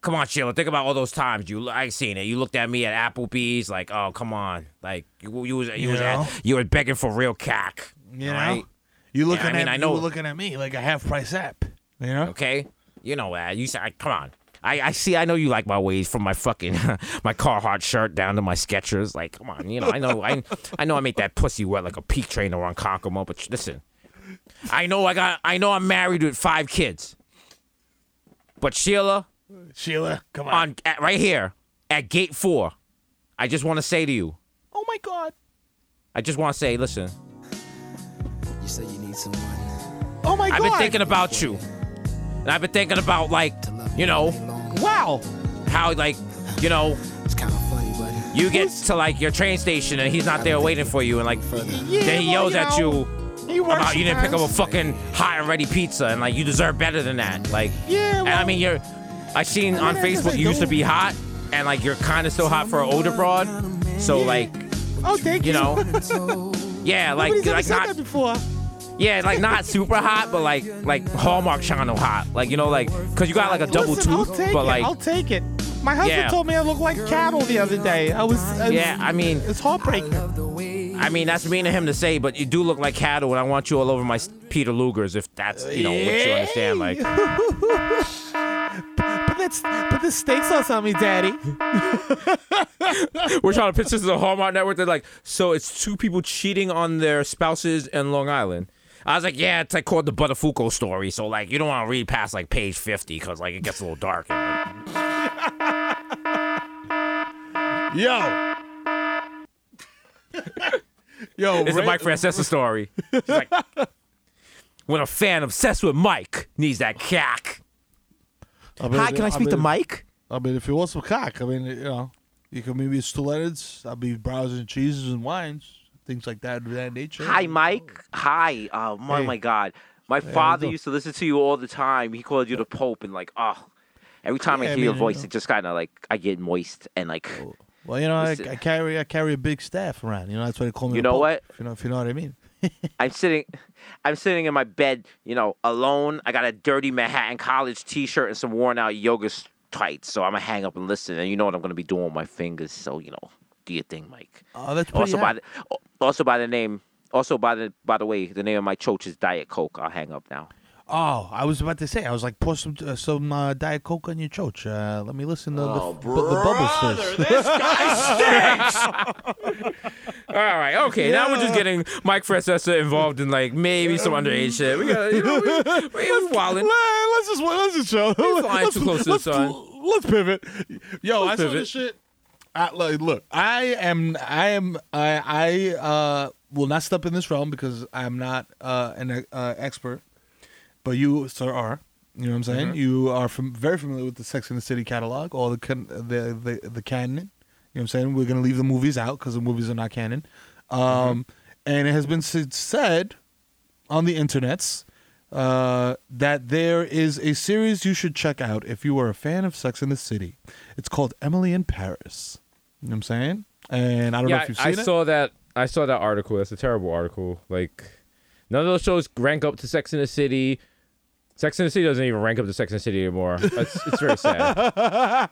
Come on, Sheila. Think about all those times you. I seen it. You looked at me at Applebee's, like, oh, come on, like you, you was, you, you was, at, you were begging for real cack. You right? know, you looking yeah, I mean, at, I know. You were looking at me like a half price app. You know, okay, you know that. You said, come on. I, I see. I know you like my ways from my fucking my Carhartt shirt down to my Skechers. Like, come on, you know. I know. I I know. I make that pussy wet like a peak trainer on Kokomo. But listen, I know. I got. I know. I'm married with five kids. But Sheila, Sheila, come on, on at, right here at gate four. I just want to say to you. Oh my God. I just want to say, listen. You say you need someone. Oh my God. I've been thinking about you, and I've been thinking about like. You know, wow, how like, you know, it's kind of funny, but you get to like your train station and he's not there waiting for you, and like yeah, then he yells well, you know, at you he about sometimes. You didn't pick up a fucking hot and ready pizza, and like you deserve better than that, like yeah. Well, and I mean you're, I seen on Facebook you used to be hot, and like you're kind of still hot for an older broad, so like, oh thank you, you know, yeah like nobody's like ever said that before. Yeah, like not super hot, but like like Hallmark Channel hot. Like, you know, like, because you got like a double Listen, tooth. I'll take but like, it. I'll take it. My husband yeah. told me I look like cattle the other day. I was. I was yeah, I mean. It's heartbreaking. I mean, that's mean of him to say, but you do look like cattle, and I want you all over my Peter Lugers, if that's, you know, yeah. what you understand. Like. But that's, put the steak sauce on me, Daddy. We're trying to pitch this to the Hallmark Network. They're like, so it's two people cheating on their spouses in Long Island. I was like, yeah, it's like called the Buttafuoco story, so like you don't want to read past like page fifty because like it gets a little dark. And, like... Yo, yo, it's a Mike Francesa story. She's like, when a fan obsessed with Mike needs that cock. I mean, hi, can I speak I mean, to Mike? I mean, if you want some cock, I mean, you know, you can maybe it's two letters. I'll be browsing cheeses and wines. Things like that of that nature. Hi, Mike. Hi. Oh, my, hey. my God. My hey, father used to listen to you all the time. He called you the Pope, and like, oh. Every time yeah, I hear I mean, your voice, you know. It just kind of like, I get moist and like. Well, you know, I, I carry I carry a big staff around. You know, that's why they call me you the know Pope. What? If you know, if you know what I mean. I'm sitting I'm sitting in my bed, you know, alone. I got a dirty Manhattan College t-shirt and some worn out yoga tights. So I'm going to hang up and listen. And you know what I'm going to be doing with my fingers. So, you know, do your thing, Mike. Oh, that's pretty also high. by the, Also by the name, also by the by the way, the name of my choach is Diet Coke. I'll hang up now. Oh, I was about to say, I was like, pour some uh, some uh, Diet Coke on your choach. Uh, let me listen to oh, the, brother, the bubbles first. This guy stinks! All right, okay, yeah. Now we're just getting Mike Francesa involved in like maybe some underage shit. We got, you know, we're wilding. Let's just let's just show. We're flying too close to the sun. Let's pivot. Yo, let's I pivot. saw this shit. I, look, I am, I am, I, I uh, will not step in this realm because I'm not uh, an uh, expert, but you, sir, are. You know what I'm saying? Mm-hmm. You are from, very familiar with the Sex and the City catalog, all the can, the, the the canon. You know what I'm saying? We're gonna leave the movies out because the movies are not canon. Um, mm-hmm. And it has been said on the internets uh, that there is a series you should check out if you are a fan of Sex and the City. It's called Emily in Paris. You know what I'm saying? And I don't yeah, know if you've seen I it. I saw that I saw that article. That's a terrible article. Like, none of those shows rank up to Sex and the City. Sex and the City doesn't even rank up to Sex and the City anymore. It's, it's very sad.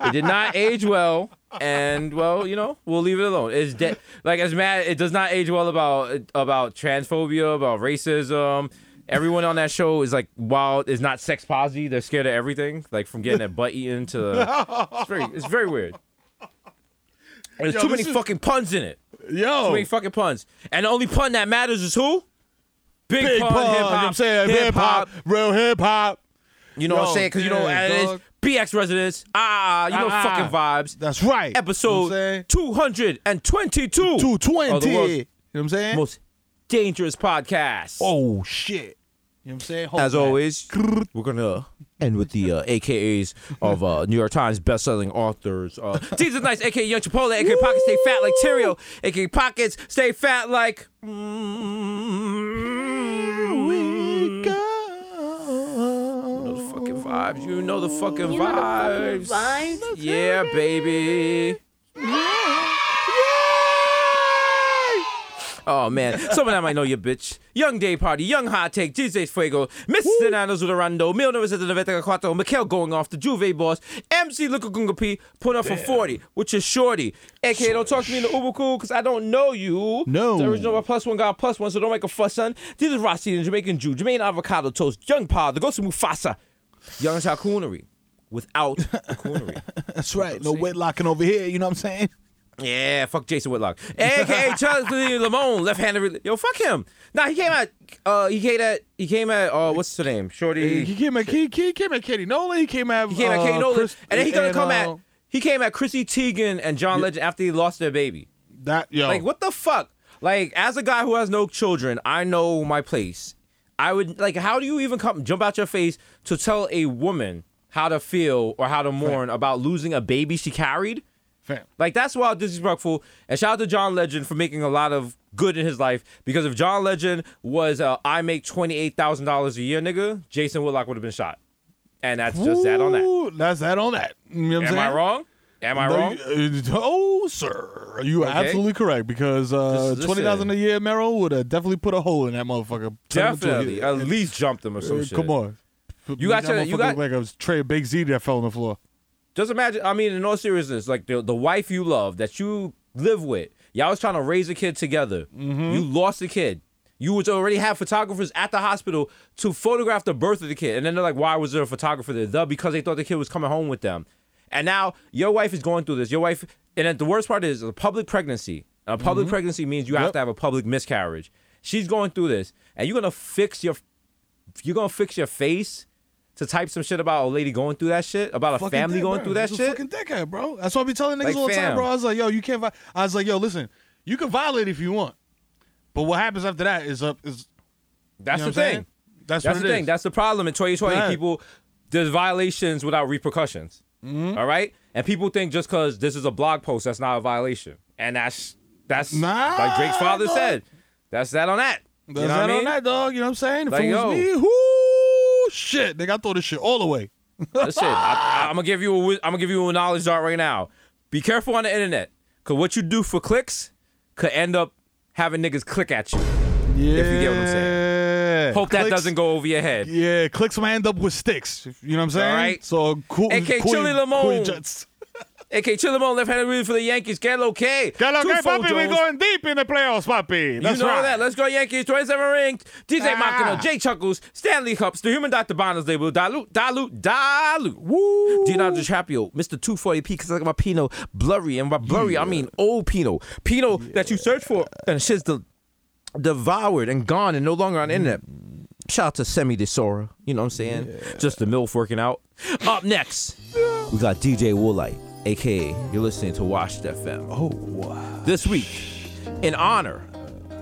It did not age well, and well, you know, we'll leave it alone. It's dead. Like as Ma$e, it does not age well about about transphobia, about racism. Everyone on that show is like wild. Is not sex positive. They're scared of everything, like from getting their butt eaten to. It's very, it's very weird. And there's Yo, too many is... fucking puns in it. Yo, too many fucking puns, and the only pun that matters is who. Big, Big pun, pun hip-hop, you know I'm saying? Hip-hop, hip-hop, real hip-hop. You know Yo, what I'm saying? Because you know what it is? B X Residents, ah, you ah, know ah, fucking vibes. That's right. Episode you know two twenty-two. two twenty. You know what I'm saying? Most dangerous podcast. Oh, shit. You know what I'm saying? Hold As back. always, we're going to end with the uh, A K As of uh, New York Times bestselling authors. Uh, These are nice, A K A Young Chipotle, A K A Pockets Stay Fat Like Tyrio, A K A Pockets Stay Fat Like... Mm-hmm. We go. You know the fucking vibes. You know the fucking you vibes. The fucking vibes. Yeah, baby. Yeah. Oh, man. Someone I might know your bitch. Young Day Party, Young Hot Take, D J Fuego, Mister Nanos Udorando, Mil nine seven nine four, Mikel Going Off, The Juve Boss, M C Luka Gunga P, Put Up For forty, which is Shorty. A K A Don't Talk To Me In The Uber Cool, because I don't know you. No. The original Plus One got Plus One, so don't make a fuss, son. This is Rossi, the Jamaican Jew, Jermaine Avocado Toast, Young Power, The Ghost of Mufasa, Young Coonery, without the coonery. That's right. No Whitlocking over here, you know what I'm saying? Yeah, fuck Jason Whitlock. A K A Charles Lamone, left-handed. Yo, fuck him. Nah, he came out. Uh, he came at. He came at. Uh, what's his name? Shorty. He came at. He, he came at Katie Nolan. He came at. He came at Katie uh, Nolan. Chris, and then he gonna and, come uh, at. He came at Chrissy Teigen and John Legend yeah. after he lost their baby. That yo. Like what the fuck? Like as a guy who has no children, I know my place. I would like. How do you even come jump out your face to tell a woman how to feel or how to mourn right. about losing a baby she carried? Fam. Like, that's wild disrespectful. And shout out to John Legend for making a lot of good in his life. Because if John Legend was, uh, I make twenty-eight thousand dollars a year, nigga, Jason Whitlock would have been shot. And that's Ooh, just that on that. That's that on that. You know what Am I'm I wrong? Am I no, wrong? You, uh, oh, sir. You're okay. absolutely correct. Because uh, twenty thousand dollars a year, Merrill would have definitely put a hole in that motherfucker. Definitely. At least jumped him or some uh, shit. Come on. You got to. You got. Like a tray of Big Z that fell on the floor. Just imagine, I mean, in all seriousness, like the, the wife you love, that you live with, y'all was trying to raise a kid together. Mm-hmm. You lost a kid. You would already have photographers at the hospital to photograph the birth of the kid. And then they're like, why was there a photographer there? The, because they thought the kid was coming home with them. And now your wife is going through this. Your wife, and then the worst part is a public pregnancy. A public mm-hmm. pregnancy means you yep. have to have a public miscarriage. She's going through this. And you're going to fix your, you're going to fix your face to type some shit about a lady going through that shit, about a fucking family dick, going bro. through that He's shit. A fucking dickhead, bro. That's what I be telling niggas like, all the time, bro. I was like, yo, you can't. Vi-. I was like, yo, listen, you can violate if you want, but what happens after that is up. Uh, is that's you know the thing. Saying? That's, that's what the it thing. Is. That's the problem in twenty twenty. Yeah. People, there's violations without repercussions. Mm-hmm. All right, and people think just because this is a blog post, that's not a violation, and that's that's nah, like Drake's father dog. said. That's that on that. That's you know that I mean? on that, dog. You know what I'm saying? If like, it was yo, me, whoo. Shit, nigga, I throw this shit all the way. Listen, I, I, I'm gonna give you, a, I'm gonna give you a knowledge dart right now. Be careful on the internet, cause what you do for clicks could end up having niggas click at you. Yeah, if you get what I'm saying. Hope clicks, that doesn't go over your head. Yeah, clicks might end up with sticks. You know what I'm saying? All right. So cool. A K Chili Lamone. A K Chillamon, left-handed really for the Yankees. Get okay. Get okay, papi. We're going deep in the playoffs, papi. That's you know right. that. Let's go, Yankees. twenty-seven rings. D J ah. Makino, Jay Chuckles, Stanley Cups, the Human Doctor Bonner's label. Dilute, dilute, dilute. Woo. Dino DiCaprio, Mister two forty P, because I got my Pinot blurry. And by blurry, yeah. I mean old Pinot. Pinot yeah. that you search for, and shit's de- devoured and gone and no longer on the mm. internet. Shout out to Semi DeSora. You know what I'm saying? Yeah. Just the MILF working out. Up next, yeah. we got D J Woolite. A K A, you're listening to Washed F M. Oh, wow. This week, in honor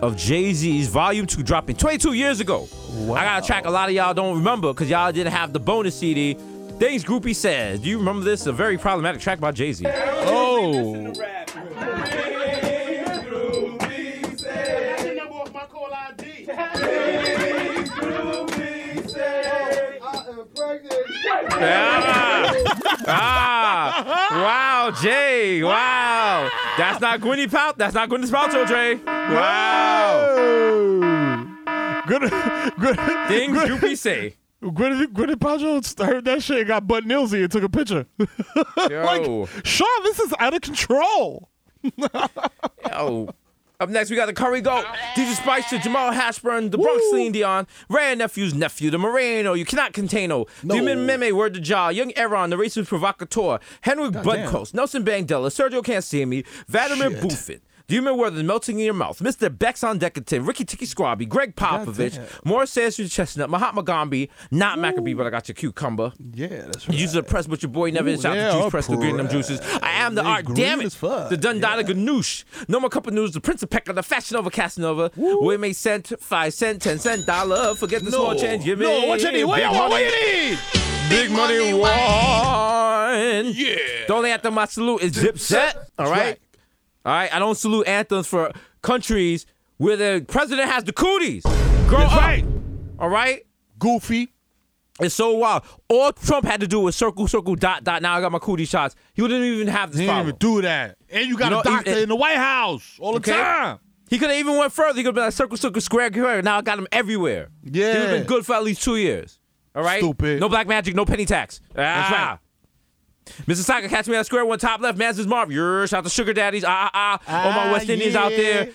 of Jay-Z's Volume two dropping twenty-two years ago. Wow. I got a track a lot of y'all don't remember because y'all didn't have the bonus C D. Things Groupie Says. Do you remember this? A very problematic track by Jay-Z. Oh. Yeah. Ah! Wow, Jay! Wow! That's not Gwyneth Paltrow. That's not Gwyneth Paltrow, Jay. Wow! Good, good. Things Groupie Say. Gwyneth, Gwyneth Paltrow heard that shit and got butt nilsy and took a picture. Yo. Like, Sean, this is out of control. Yo. Up next, we got the Curry Goat, D J Spice to Jamal Hashburn, the Bronx, Celine Dion, Rare Nephew's nephew, the Moreno, You Cannot Contain O, no. Demon Meme, Word to Jaw, Young Aaron, the Racist Provocateur, Henrik Budkost, Nelson Mandela, Sergio Can't See Me, Vladimir Buffett. Do you remember the melting in your mouth? Mister Bexon Deckerton, Ricky Tikki Squabby, Greg Popovich, Morris Sansu Chestnut, Mahatma Gandhi, not Maccabee, but I got your cucumber. Yeah, that's right. You use the press, but your boy never is out the juice press, the green them juices. I am the art, damn it. The Dundada Ganoush. No more cup of news, the Prince of Pecker, the Fashion Over Casanova. We make cent, five cent, ten cent, dollar. Forget this whole change. Give me. No, what you need? What you need? Big money wine. Yeah. The only anthem I salute is Dipset. All right. All right, I don't salute anthems for countries where the president has the cooties. Grow That's up. Right. All right? Goofy. It's so wild. All Trump had to do was circle, circle, dot, dot. Now I got my cootie shots. He wouldn't even have this he problem. He didn't even do that. And you got you know, a doctor it, it, in the White House all the okay? time. He could have even went further. He could have been like circle, circle, square, square. Now I got him everywhere. Yeah. He would have been good for at least two years. All right? Stupid. No black magic, no penny tax. Ah. That's right. Mister Saka, catch me on square one, top left, Man's Marv. Your shout out to Sugar Daddies, ah, ah, ah, all my West yeah. Indians out there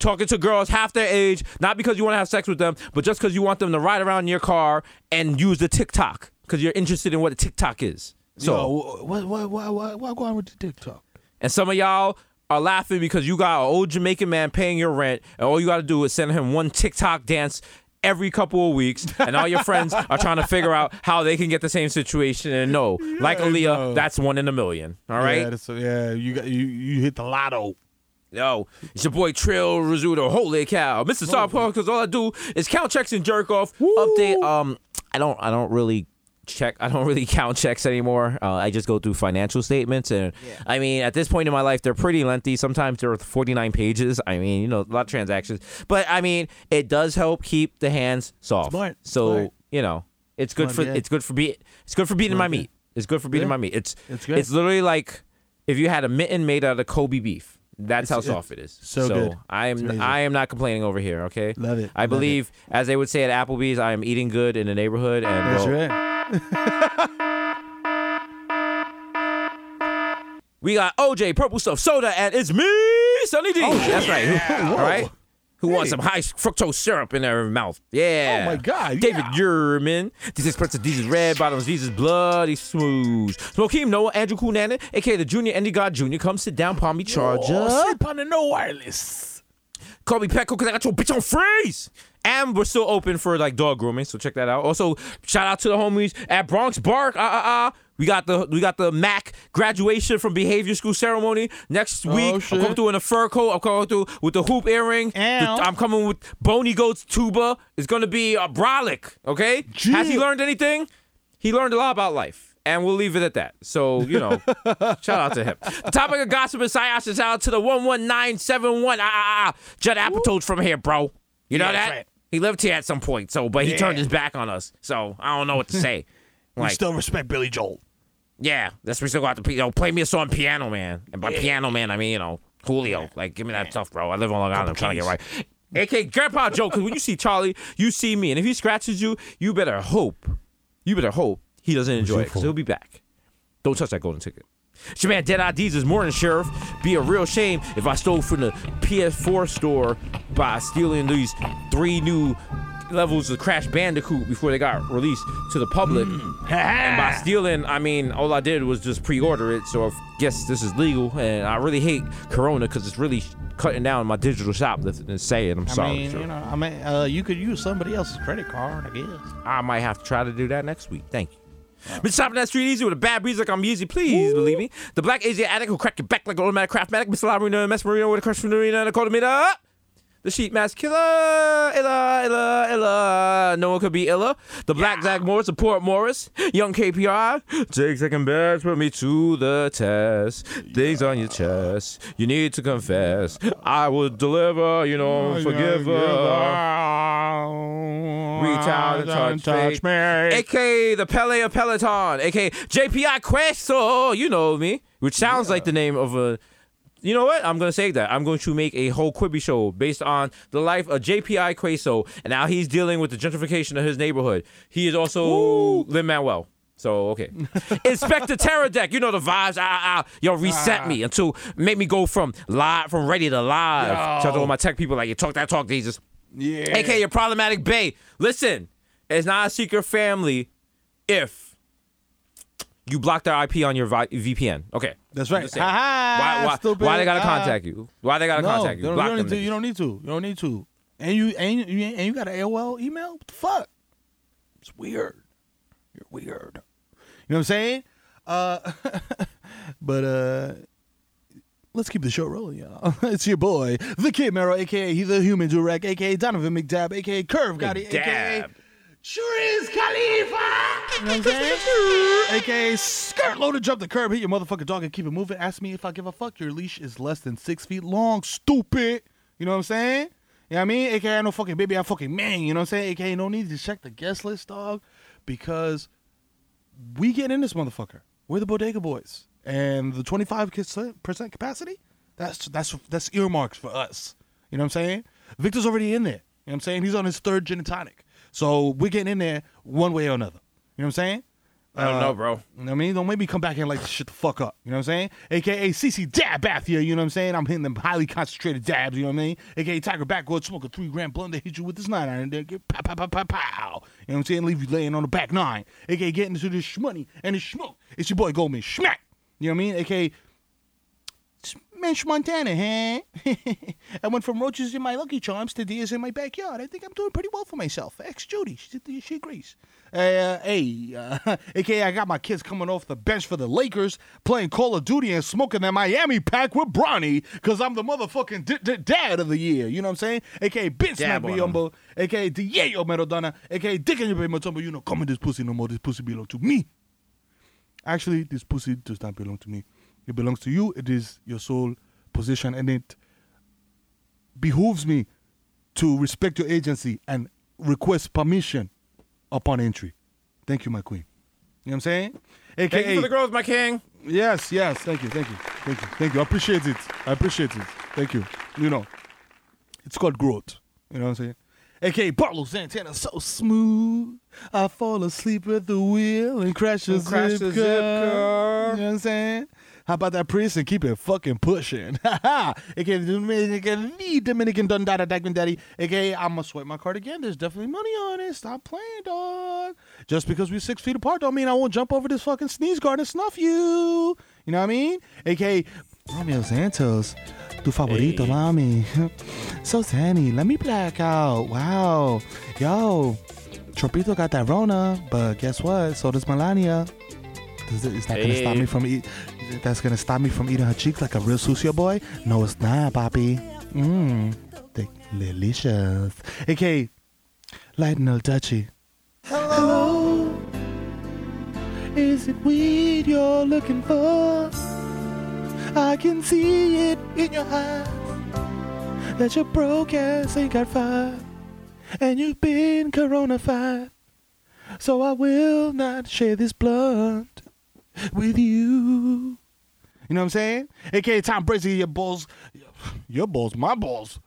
talking to girls half their age, not because you want to have sex with them, but just because you want them to ride around in your car and use the TikTok, because you're interested in what a TikTok is. So, yo, what, what, what, what, what going on with the TikTok? And some of y'all are laughing because you got an old Jamaican man paying your rent, and all you got to do is send him one TikTok dance every couple of weeks, and all your friends are trying to figure out how they can get the same situation. And no, yeah, like Aaliyah, no. that's one in a million. All right? Yeah, that's a, yeah you, got, you you hit the lotto. Yo, it's your boy Trill Rizzuto. Holy cow. Mister Star Park, because all I do is count checks and jerk off. Woo. Update. Um, I don't, I don't really... Check. I don't really count checks anymore. Uh, I just go through financial statements, and yeah. I mean, at this point in my life, they're pretty lengthy. Sometimes they're forty-nine pages. I mean, you know, a lot of transactions, but I mean, it does help keep the hands soft. Smart. So Smart. you know, it's good Smart, for yeah. it's good for be it's good for beating Smart, my meat. It's good for beating yeah. my meat. It's it's, good. It's literally like if you had a mitten made out of Kobe beef. That's it's, how soft it, it is. So, so good. I am I am not complaining over here. Okay. Love it. I Love believe, it. as they would say at Applebee's, I am eating good in the neighborhood. And that's bro, right. We got O J, Purple Stuff, Soda, and It's Me, Sunny D. Oh, that's right. Yeah. All right. Who hey. wants some high fructose syrup in their mouth? Yeah. Oh, my God. David yeah. Yurman. These expensive, these red bottoms, these is bloody smooth. Smokeem Noah, Andrew Cunanan, a k a the Junior Andy God Junior Come sit down, palm me charger. Oh, sit on the no wireless. Call me Petco because I got your bitch on freeze. And we're still open for like dog grooming, so check that out. Also, shout out to the homies at Bronx Bark. Uh uh uh. We got the we got the Mac graduation from behavior school ceremony next week. Oh, shit. I'm coming through in a fur coat. I'm coming through with the hoop earring. The, I'm coming with Boney Goat's tuba. It's gonna be a brolic. Okay. Gee. Has he learned anything? He learned a lot about life. And we'll leave it at that. So, you know, shout out to him. The topic of gossip and psyops is out to the one one nine seven one. Ah, ah, ah. Judd Apatow's from here, bro. You know yeah, that? Right. He lived here at some point, so but he yeah. turned his back on us. So, I don't know what to say. Like, we still respect Billy Joel. Yeah. That's we still got to you know, play me a song, Piano Man. And by yeah. Piano Man, I mean, you know, Julio. Yeah. Like, give me that yeah. stuff, bro. I live on Long Island. I'm trying to get right. A K A Grandpa Joe, because when you see Charlie, you see me. And if he scratches you, you better hope. You better hope. He doesn't enjoy it, because he'll be back. Don't touch that golden ticket. It's your man, Dead I Ds this morning, Sheriff. Be a real shame if I stole from the P S four store by stealing these three new levels of Crash Bandicoot before they got released to the public. Mm. And by stealing, I mean, all I did was just pre-order it, so I guess this is legal. And I really hate Corona, because it's really cutting down my digital shoplifting and saying I'm I sorry. Mean, you know, I mean, uh, you could use somebody else's credit card, I guess. I might have to try to do that next week. Thank you. Wow. Been shopping that street easy with a bad breeze like I'm Yeezy, please Ooh. believe me. The black Asiatic who cracked your back like an automatic craftmatic. Mister Lamarino and Miss Marino with a crush from the arena and a quarter meter. The sheet mask killer, illa, illa, illa. No one could be illa. The black yeah. Zach Morris, support Morris. Young K P I. Take second best, put me to the test. Yeah. Things on your chest, you need to confess. I will deliver, you know, oh, forgive her. Yeah, reach out and touch, touch me. me. A K A the Pele of Peloton. A K A J P I Queso, you know me. Which sounds yeah. like the name of a You know what? I'm going to say that. I'm going to make a whole Quibi show based on the life of J P I Cueso and how he's dealing with the gentrification of his neighborhood. He is also Ooh. Lin-Manuel. So, okay. Inspector Terror Deck. You know the vibes. Ah, ah. Yo, reset ah. me until make me go from live, from ready to live. Shout out to all my tech people like, you talk that talk, Jesus. Yeah. A K A your problematic bae. Listen, it's not a secret family if you block their I P on your vi- V P N. Okay. That's right. Ha-ha, why, why, why they got to contact you? Why they got to no, contact you? Block you, don't them to, you don't need to. You don't need to. And you and you, and you got an A O L email? What the fuck? It's weird. You're weird. You know what I'm saying? Uh, but uh, let's keep the show rolling, y'all. It's your boy, the Kid Merrill, a k a. The Human Durek, a k a. Donovan McDab, a k a. Curve Gotti, a k a. Sure is Khalifa! You know what I'm saying? A K A skirt loaded, jump the curb, hit your motherfucking dog and keep it moving. Ask me if I give a fuck. Your leash is less than six feet long, stupid. You know what I'm saying? You know what I mean? A K A no fucking baby, I fucking man. You know what I'm saying? A K A no need to check the guest list, dog, because we get in this motherfucker. We're the Bodega Boys. And the twenty-five percent capacity, that's that's that's earmarks for us. You know what I'm saying? Victor's already in there. You know what I'm saying? He's on his third gin and tonic. So we're getting in there one way or another. You know what I'm saying? I don't uh, know, bro. You know what I mean? Don't make me come back and like shut the fuck up. You know what I'm saying? A K A C C Dab Bathia, you know what I'm saying? I'm hitting them highly concentrated dabs, you know what I mean? A K A Tiger Backwood, smoke a three gram blunt that hit you with this nine iron and then get pow, pow, pow, pow, pow. You know what I'm saying? Leave you laying on the back nine. A K A getting into this shmoney and this schmuck. It's your boy Goldman Schmack. You know what I mean? A K A Mensch Montana, huh? I went from roaches in my Lucky Charms to deers in my backyard. I think I'm doing pretty well for myself. Ex Judy, she, she agrees. Uh, hey, uh, A K A I got my kids coming off the bench for the Lakers, playing Call of Duty and smoking that Miami pack with Bronny, because I'm the motherfucking d- d- dad of the year. You know what I'm saying? A K A Bitch Snap Biombo, A K A Diego Merodana, A K A Dick and your baby Matumbo. You know, come in this pussy no more. This pussy belongs to me. Actually, this pussy does not belong to me. It belongs to you. It is your sole position, and it behooves me to respect your agency and request permission upon entry. Thank you, my queen. You know what I'm saying? A K A, thank you for the growth, my king. Yes, yes. Thank you, thank you, thank you, thank you. I appreciate it. I appreciate it. Thank you. You know, it's called growth. You know what I'm saying? A K A Bartlow Santana, so smooth. I fall asleep at the wheel and crash a, and crash zip, a zip car. You know what I'm saying? How about that priest and keep it fucking pushing? Ha ha! A K A the Dominican Dun Dada Dagman Daddy. A K A I'm going to swipe my card again. There's definitely money on it. Stop playing, dog. Just because we're six feet apart don't mean I won't jump over this fucking sneeze guard and snuff you. You know what I mean? A K A Romeo Santos. Tu favorito, hey. Mommy. So tanny. Let me black out. Wow. Yo. Trumpito got that Rona, but guess what? So does Melania. Is it, it's not hey. Going to stop me from eating. That's going to stop me from eating her cheeks like a real sucio boy? No, it's not, Papi. Mmm. Delicious. A K A Lightning El Dutchie. Hello. Is it weed you're looking for? I can see it in your eyes that your broke ass ain't got fire and you've been corona-fied. So I will not share this blunt with you. You know what I'm saying? A K A Tom Brady, your balls, your balls, my balls.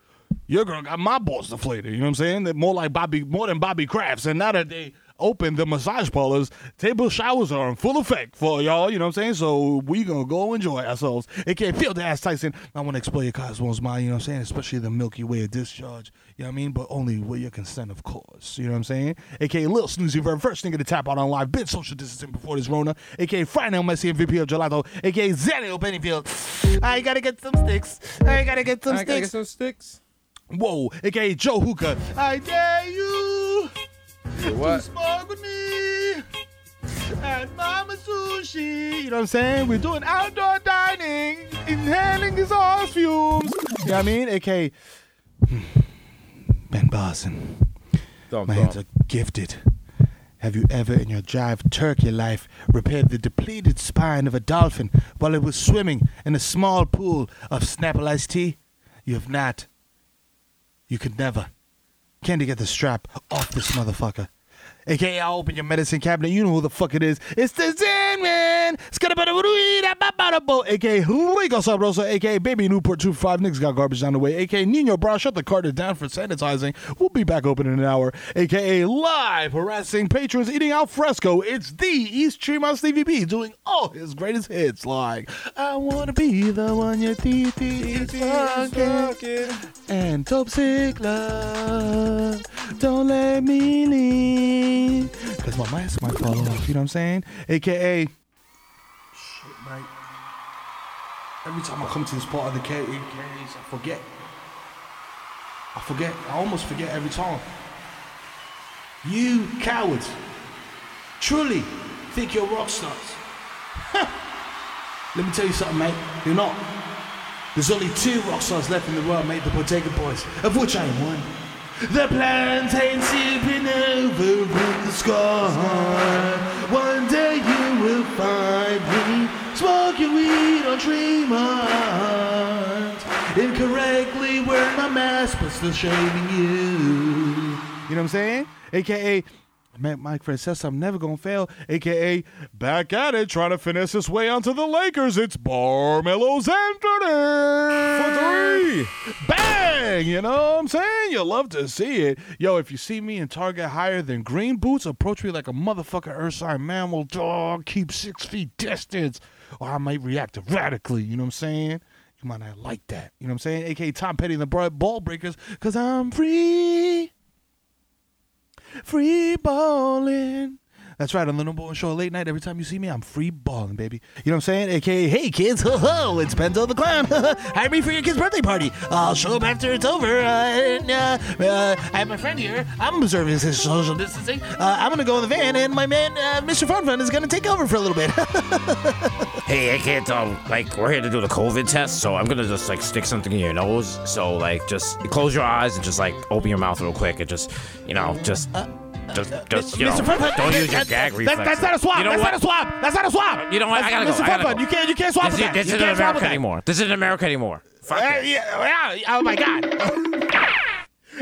Your girl got my balls deflated. You know what I'm saying? They're more like Bobby, more than Bobby Crafts. And now that they open the massage parlors, table showers are in full effect for y'all. You know what I'm saying? So we gonna go enjoy ourselves. A K A Field Ass Tyson. I want to explore your cosmos, Ma$e. You know what I'm saying? Especially the Milky Way of discharge. You know what I mean? But only with your consent, of course. You know what I'm saying? A K A Lil Snoozy Verb, first nigga to tap out on live. Been social distancing before this Rona. A K A Friday M S C M V P of Gelato. A K A Zanio Pennyfield. I gotta get some sticks. I gotta get some I sticks. I gotta get some sticks. Whoa. A K A Joe Hookah. I dare you. What? To smoke with me at Mama Sushi. You know what I'm saying? We're doing outdoor dining, inhaling his ass fumes. You know what I mean? A K A Ben Barson. My hands are gifted. Have you ever in your jive turkey life repaired the depleted spine of a dolphin while it was swimming in a small pool of Snapple iced tea? You have not. You could never. Candy, get the strap off this motherfucker. A K A I'll open your medicine cabinet. You know who the fuck it is. It's the Zen Man. Audible, a k a. Rico Sabroso, a k a. Baby Newport two five, Nick's Got Garbage Down the Way, a k a. Nino Brown, Shut the Carter Down for Sanitizing. We'll be back open in an hour, a k a. Live Harassing Patrons, Eating Al Fresco. It's the East Tremont Stevie B doing all his greatest hits like I Wanna Be the One Your T T Is Fucking and Dope Sick Love. Don't let me leave. Because my mask might fall off, you know what I'm saying? a k a. Shit, mate. Every time I come to this part of the case, I forget. I forget. I almost forget every time. You cowards truly think you're rock stars. Let me tell you something, mate. You're not. There's only two rock stars left in the world, mate. The Bodega Boys, of which I am one. The plantain supernova in the sky. One day you will find me smoking weed on Tremont, incorrectly wearing my mask but still shaming you. You know what I'm saying? A K A I met Mike Francesa, I'm never gonna fail. A K A back at it, trying to finesse his way onto the Lakers. It's Barmelo's Anthony for three. Bang! You know what I'm saying? You'll love to see it. Yo, if you see me in Target higher than green boots, approach me like a motherfucking Ursine mammal, dog. Keep six feet distance, or I might react erratically. You know what I'm saying? You might not like that. You know what I'm saying? A K A Tom Petty and the Ball Breakers, cause I'm free. Free balling. That's right, on the number one show late night. Every time you see me, I'm free balling, baby. You know what I'm saying? A K A, hey kids, ho ho, it's Pendo the Clown. Hire me for your kid's birthday party. I'll show up after it's over. Uh, and, uh, uh, I have my friend here. I'm observing his social distancing. Uh, I'm gonna go in the van, and my man, uh, Mister Fun Fun, is gonna take over for a little bit. Hey, I can't. Um, like, we're here to do the COVID test, so I'm gonna just like stick something in your nose. So like, just close your eyes and just like open your mouth real quick and just, you know, just. Uh, Just, just, you know, Mister don't use your gag reflex. That, that's not a swab. You know that's what? not a swab. That's not a swab. You know what? I gotta go. Mister I gotta go. You can't. You can't swab this, with that. This isn't America anymore. This isn't America anymore. Fuck uh, it. Yeah, yeah. Oh my God.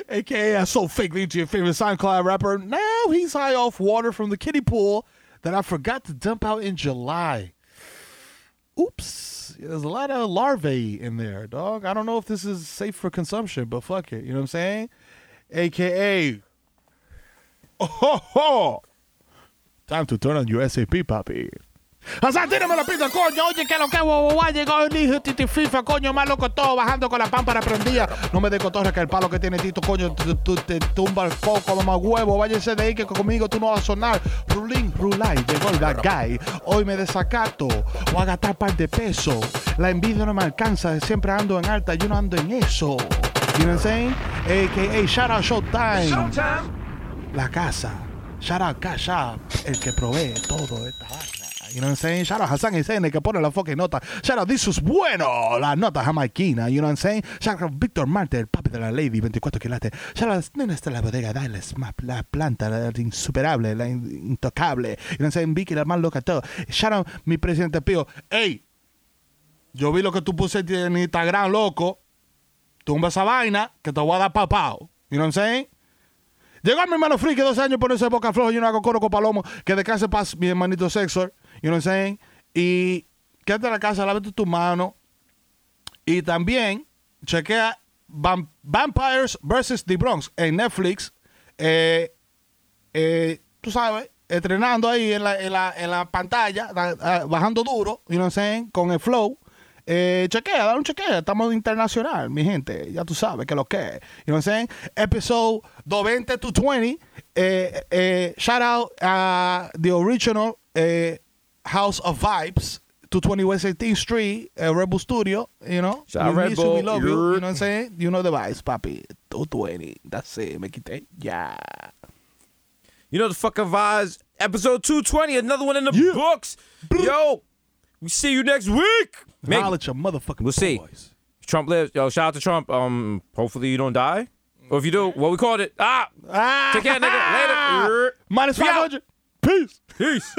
A K A I so fake lead to your favorite SoundCloud rapper. Now he's high off water from the kiddie pool that I forgot to dump out in July. Oops. There's a lot of larvae in there, dog. I don't know if this is safe for consumption, but fuck it. You know what I'm saying? A K A Ho, ho. Time to turn on your S A P, papi. Asá, tírame la pinta, coño. Oye, que lo que guau, llegó el hijo Titi FIFA, coño, malo con todo, bajando con la pámpara prendida. No me dé cotorra que el palo que tiene Tito, coño, te tumba el foco, mamá huevo. Váyase de ahí que conmigo tú no vas a sonar. Rulín, rulay, llegó el bad guy. Hoy me desacato, voy a gastar par de peso. La envidia no me alcanza, siempre ando en alta, yo no ando en eso. You know what I'm saying? A K A shout out Showtime. Showtime. La Casa, shout out Cash App, el que provee todo esta vaina. You know what I'm saying? Shout out Hassan Hussein, el que pone la fucking nota. Shout out This Is Bueno, la nota jamaiquina. You know what I'm saying? Shout out Victor Marte, el papi de la Lady, veinticuatro quilates. Shout out las nenas de la bodega, dale, la planta, la insuperable, la intocable. You know what I'm saying? Vicky, la más loca, todo. Shout out mi presidente Pío. Hey, yo vi lo que tú pusiste en Instagram, loco. Tumba esa vaina que te voy a dar papao. You know what I'm saying? Llegó a mi hermano Friki, doce años, por esa boca floja, yo no hago coro con Palomo, que de casa pasa mi hermanito Sexor, you know what I'm saying? Y quédate en la casa, lávate tu mano. Y también chequea Vamp- Vampires versus The Bronx en Netflix. Eh, eh, tú sabes, estrenando ahí en la, en la, en la pantalla, bajando duro, you know what I'm saying? Con el flow. Eh, chequea, dale un chequea. Estamos internacional, mi gente. Ya tú sabes que lo que es. You know what I'm saying? Episode twenty to twenty. Eh, eh, shout out a uh, the original eh, House of Vibes, two twenty West eighteenth Street, uh, Rebel Studio. You know? Shout Red Bull. We love you. You know what I'm saying? You know the vibes, papi. two twenty. That's it. Me quité. Yeah. You know the fucking vibes. Episode two twenty. Another one in the yeah. books. Bloop. Yo. We see you next week. Make it your motherfucking We'll see. Boys. Trump lives. Yo, shout out to Trump. Um, hopefully you don't die. Or if you do, well, we called it. Ah. ah. Take care, nigga. Later. Minus five hundred. Peace. Peace.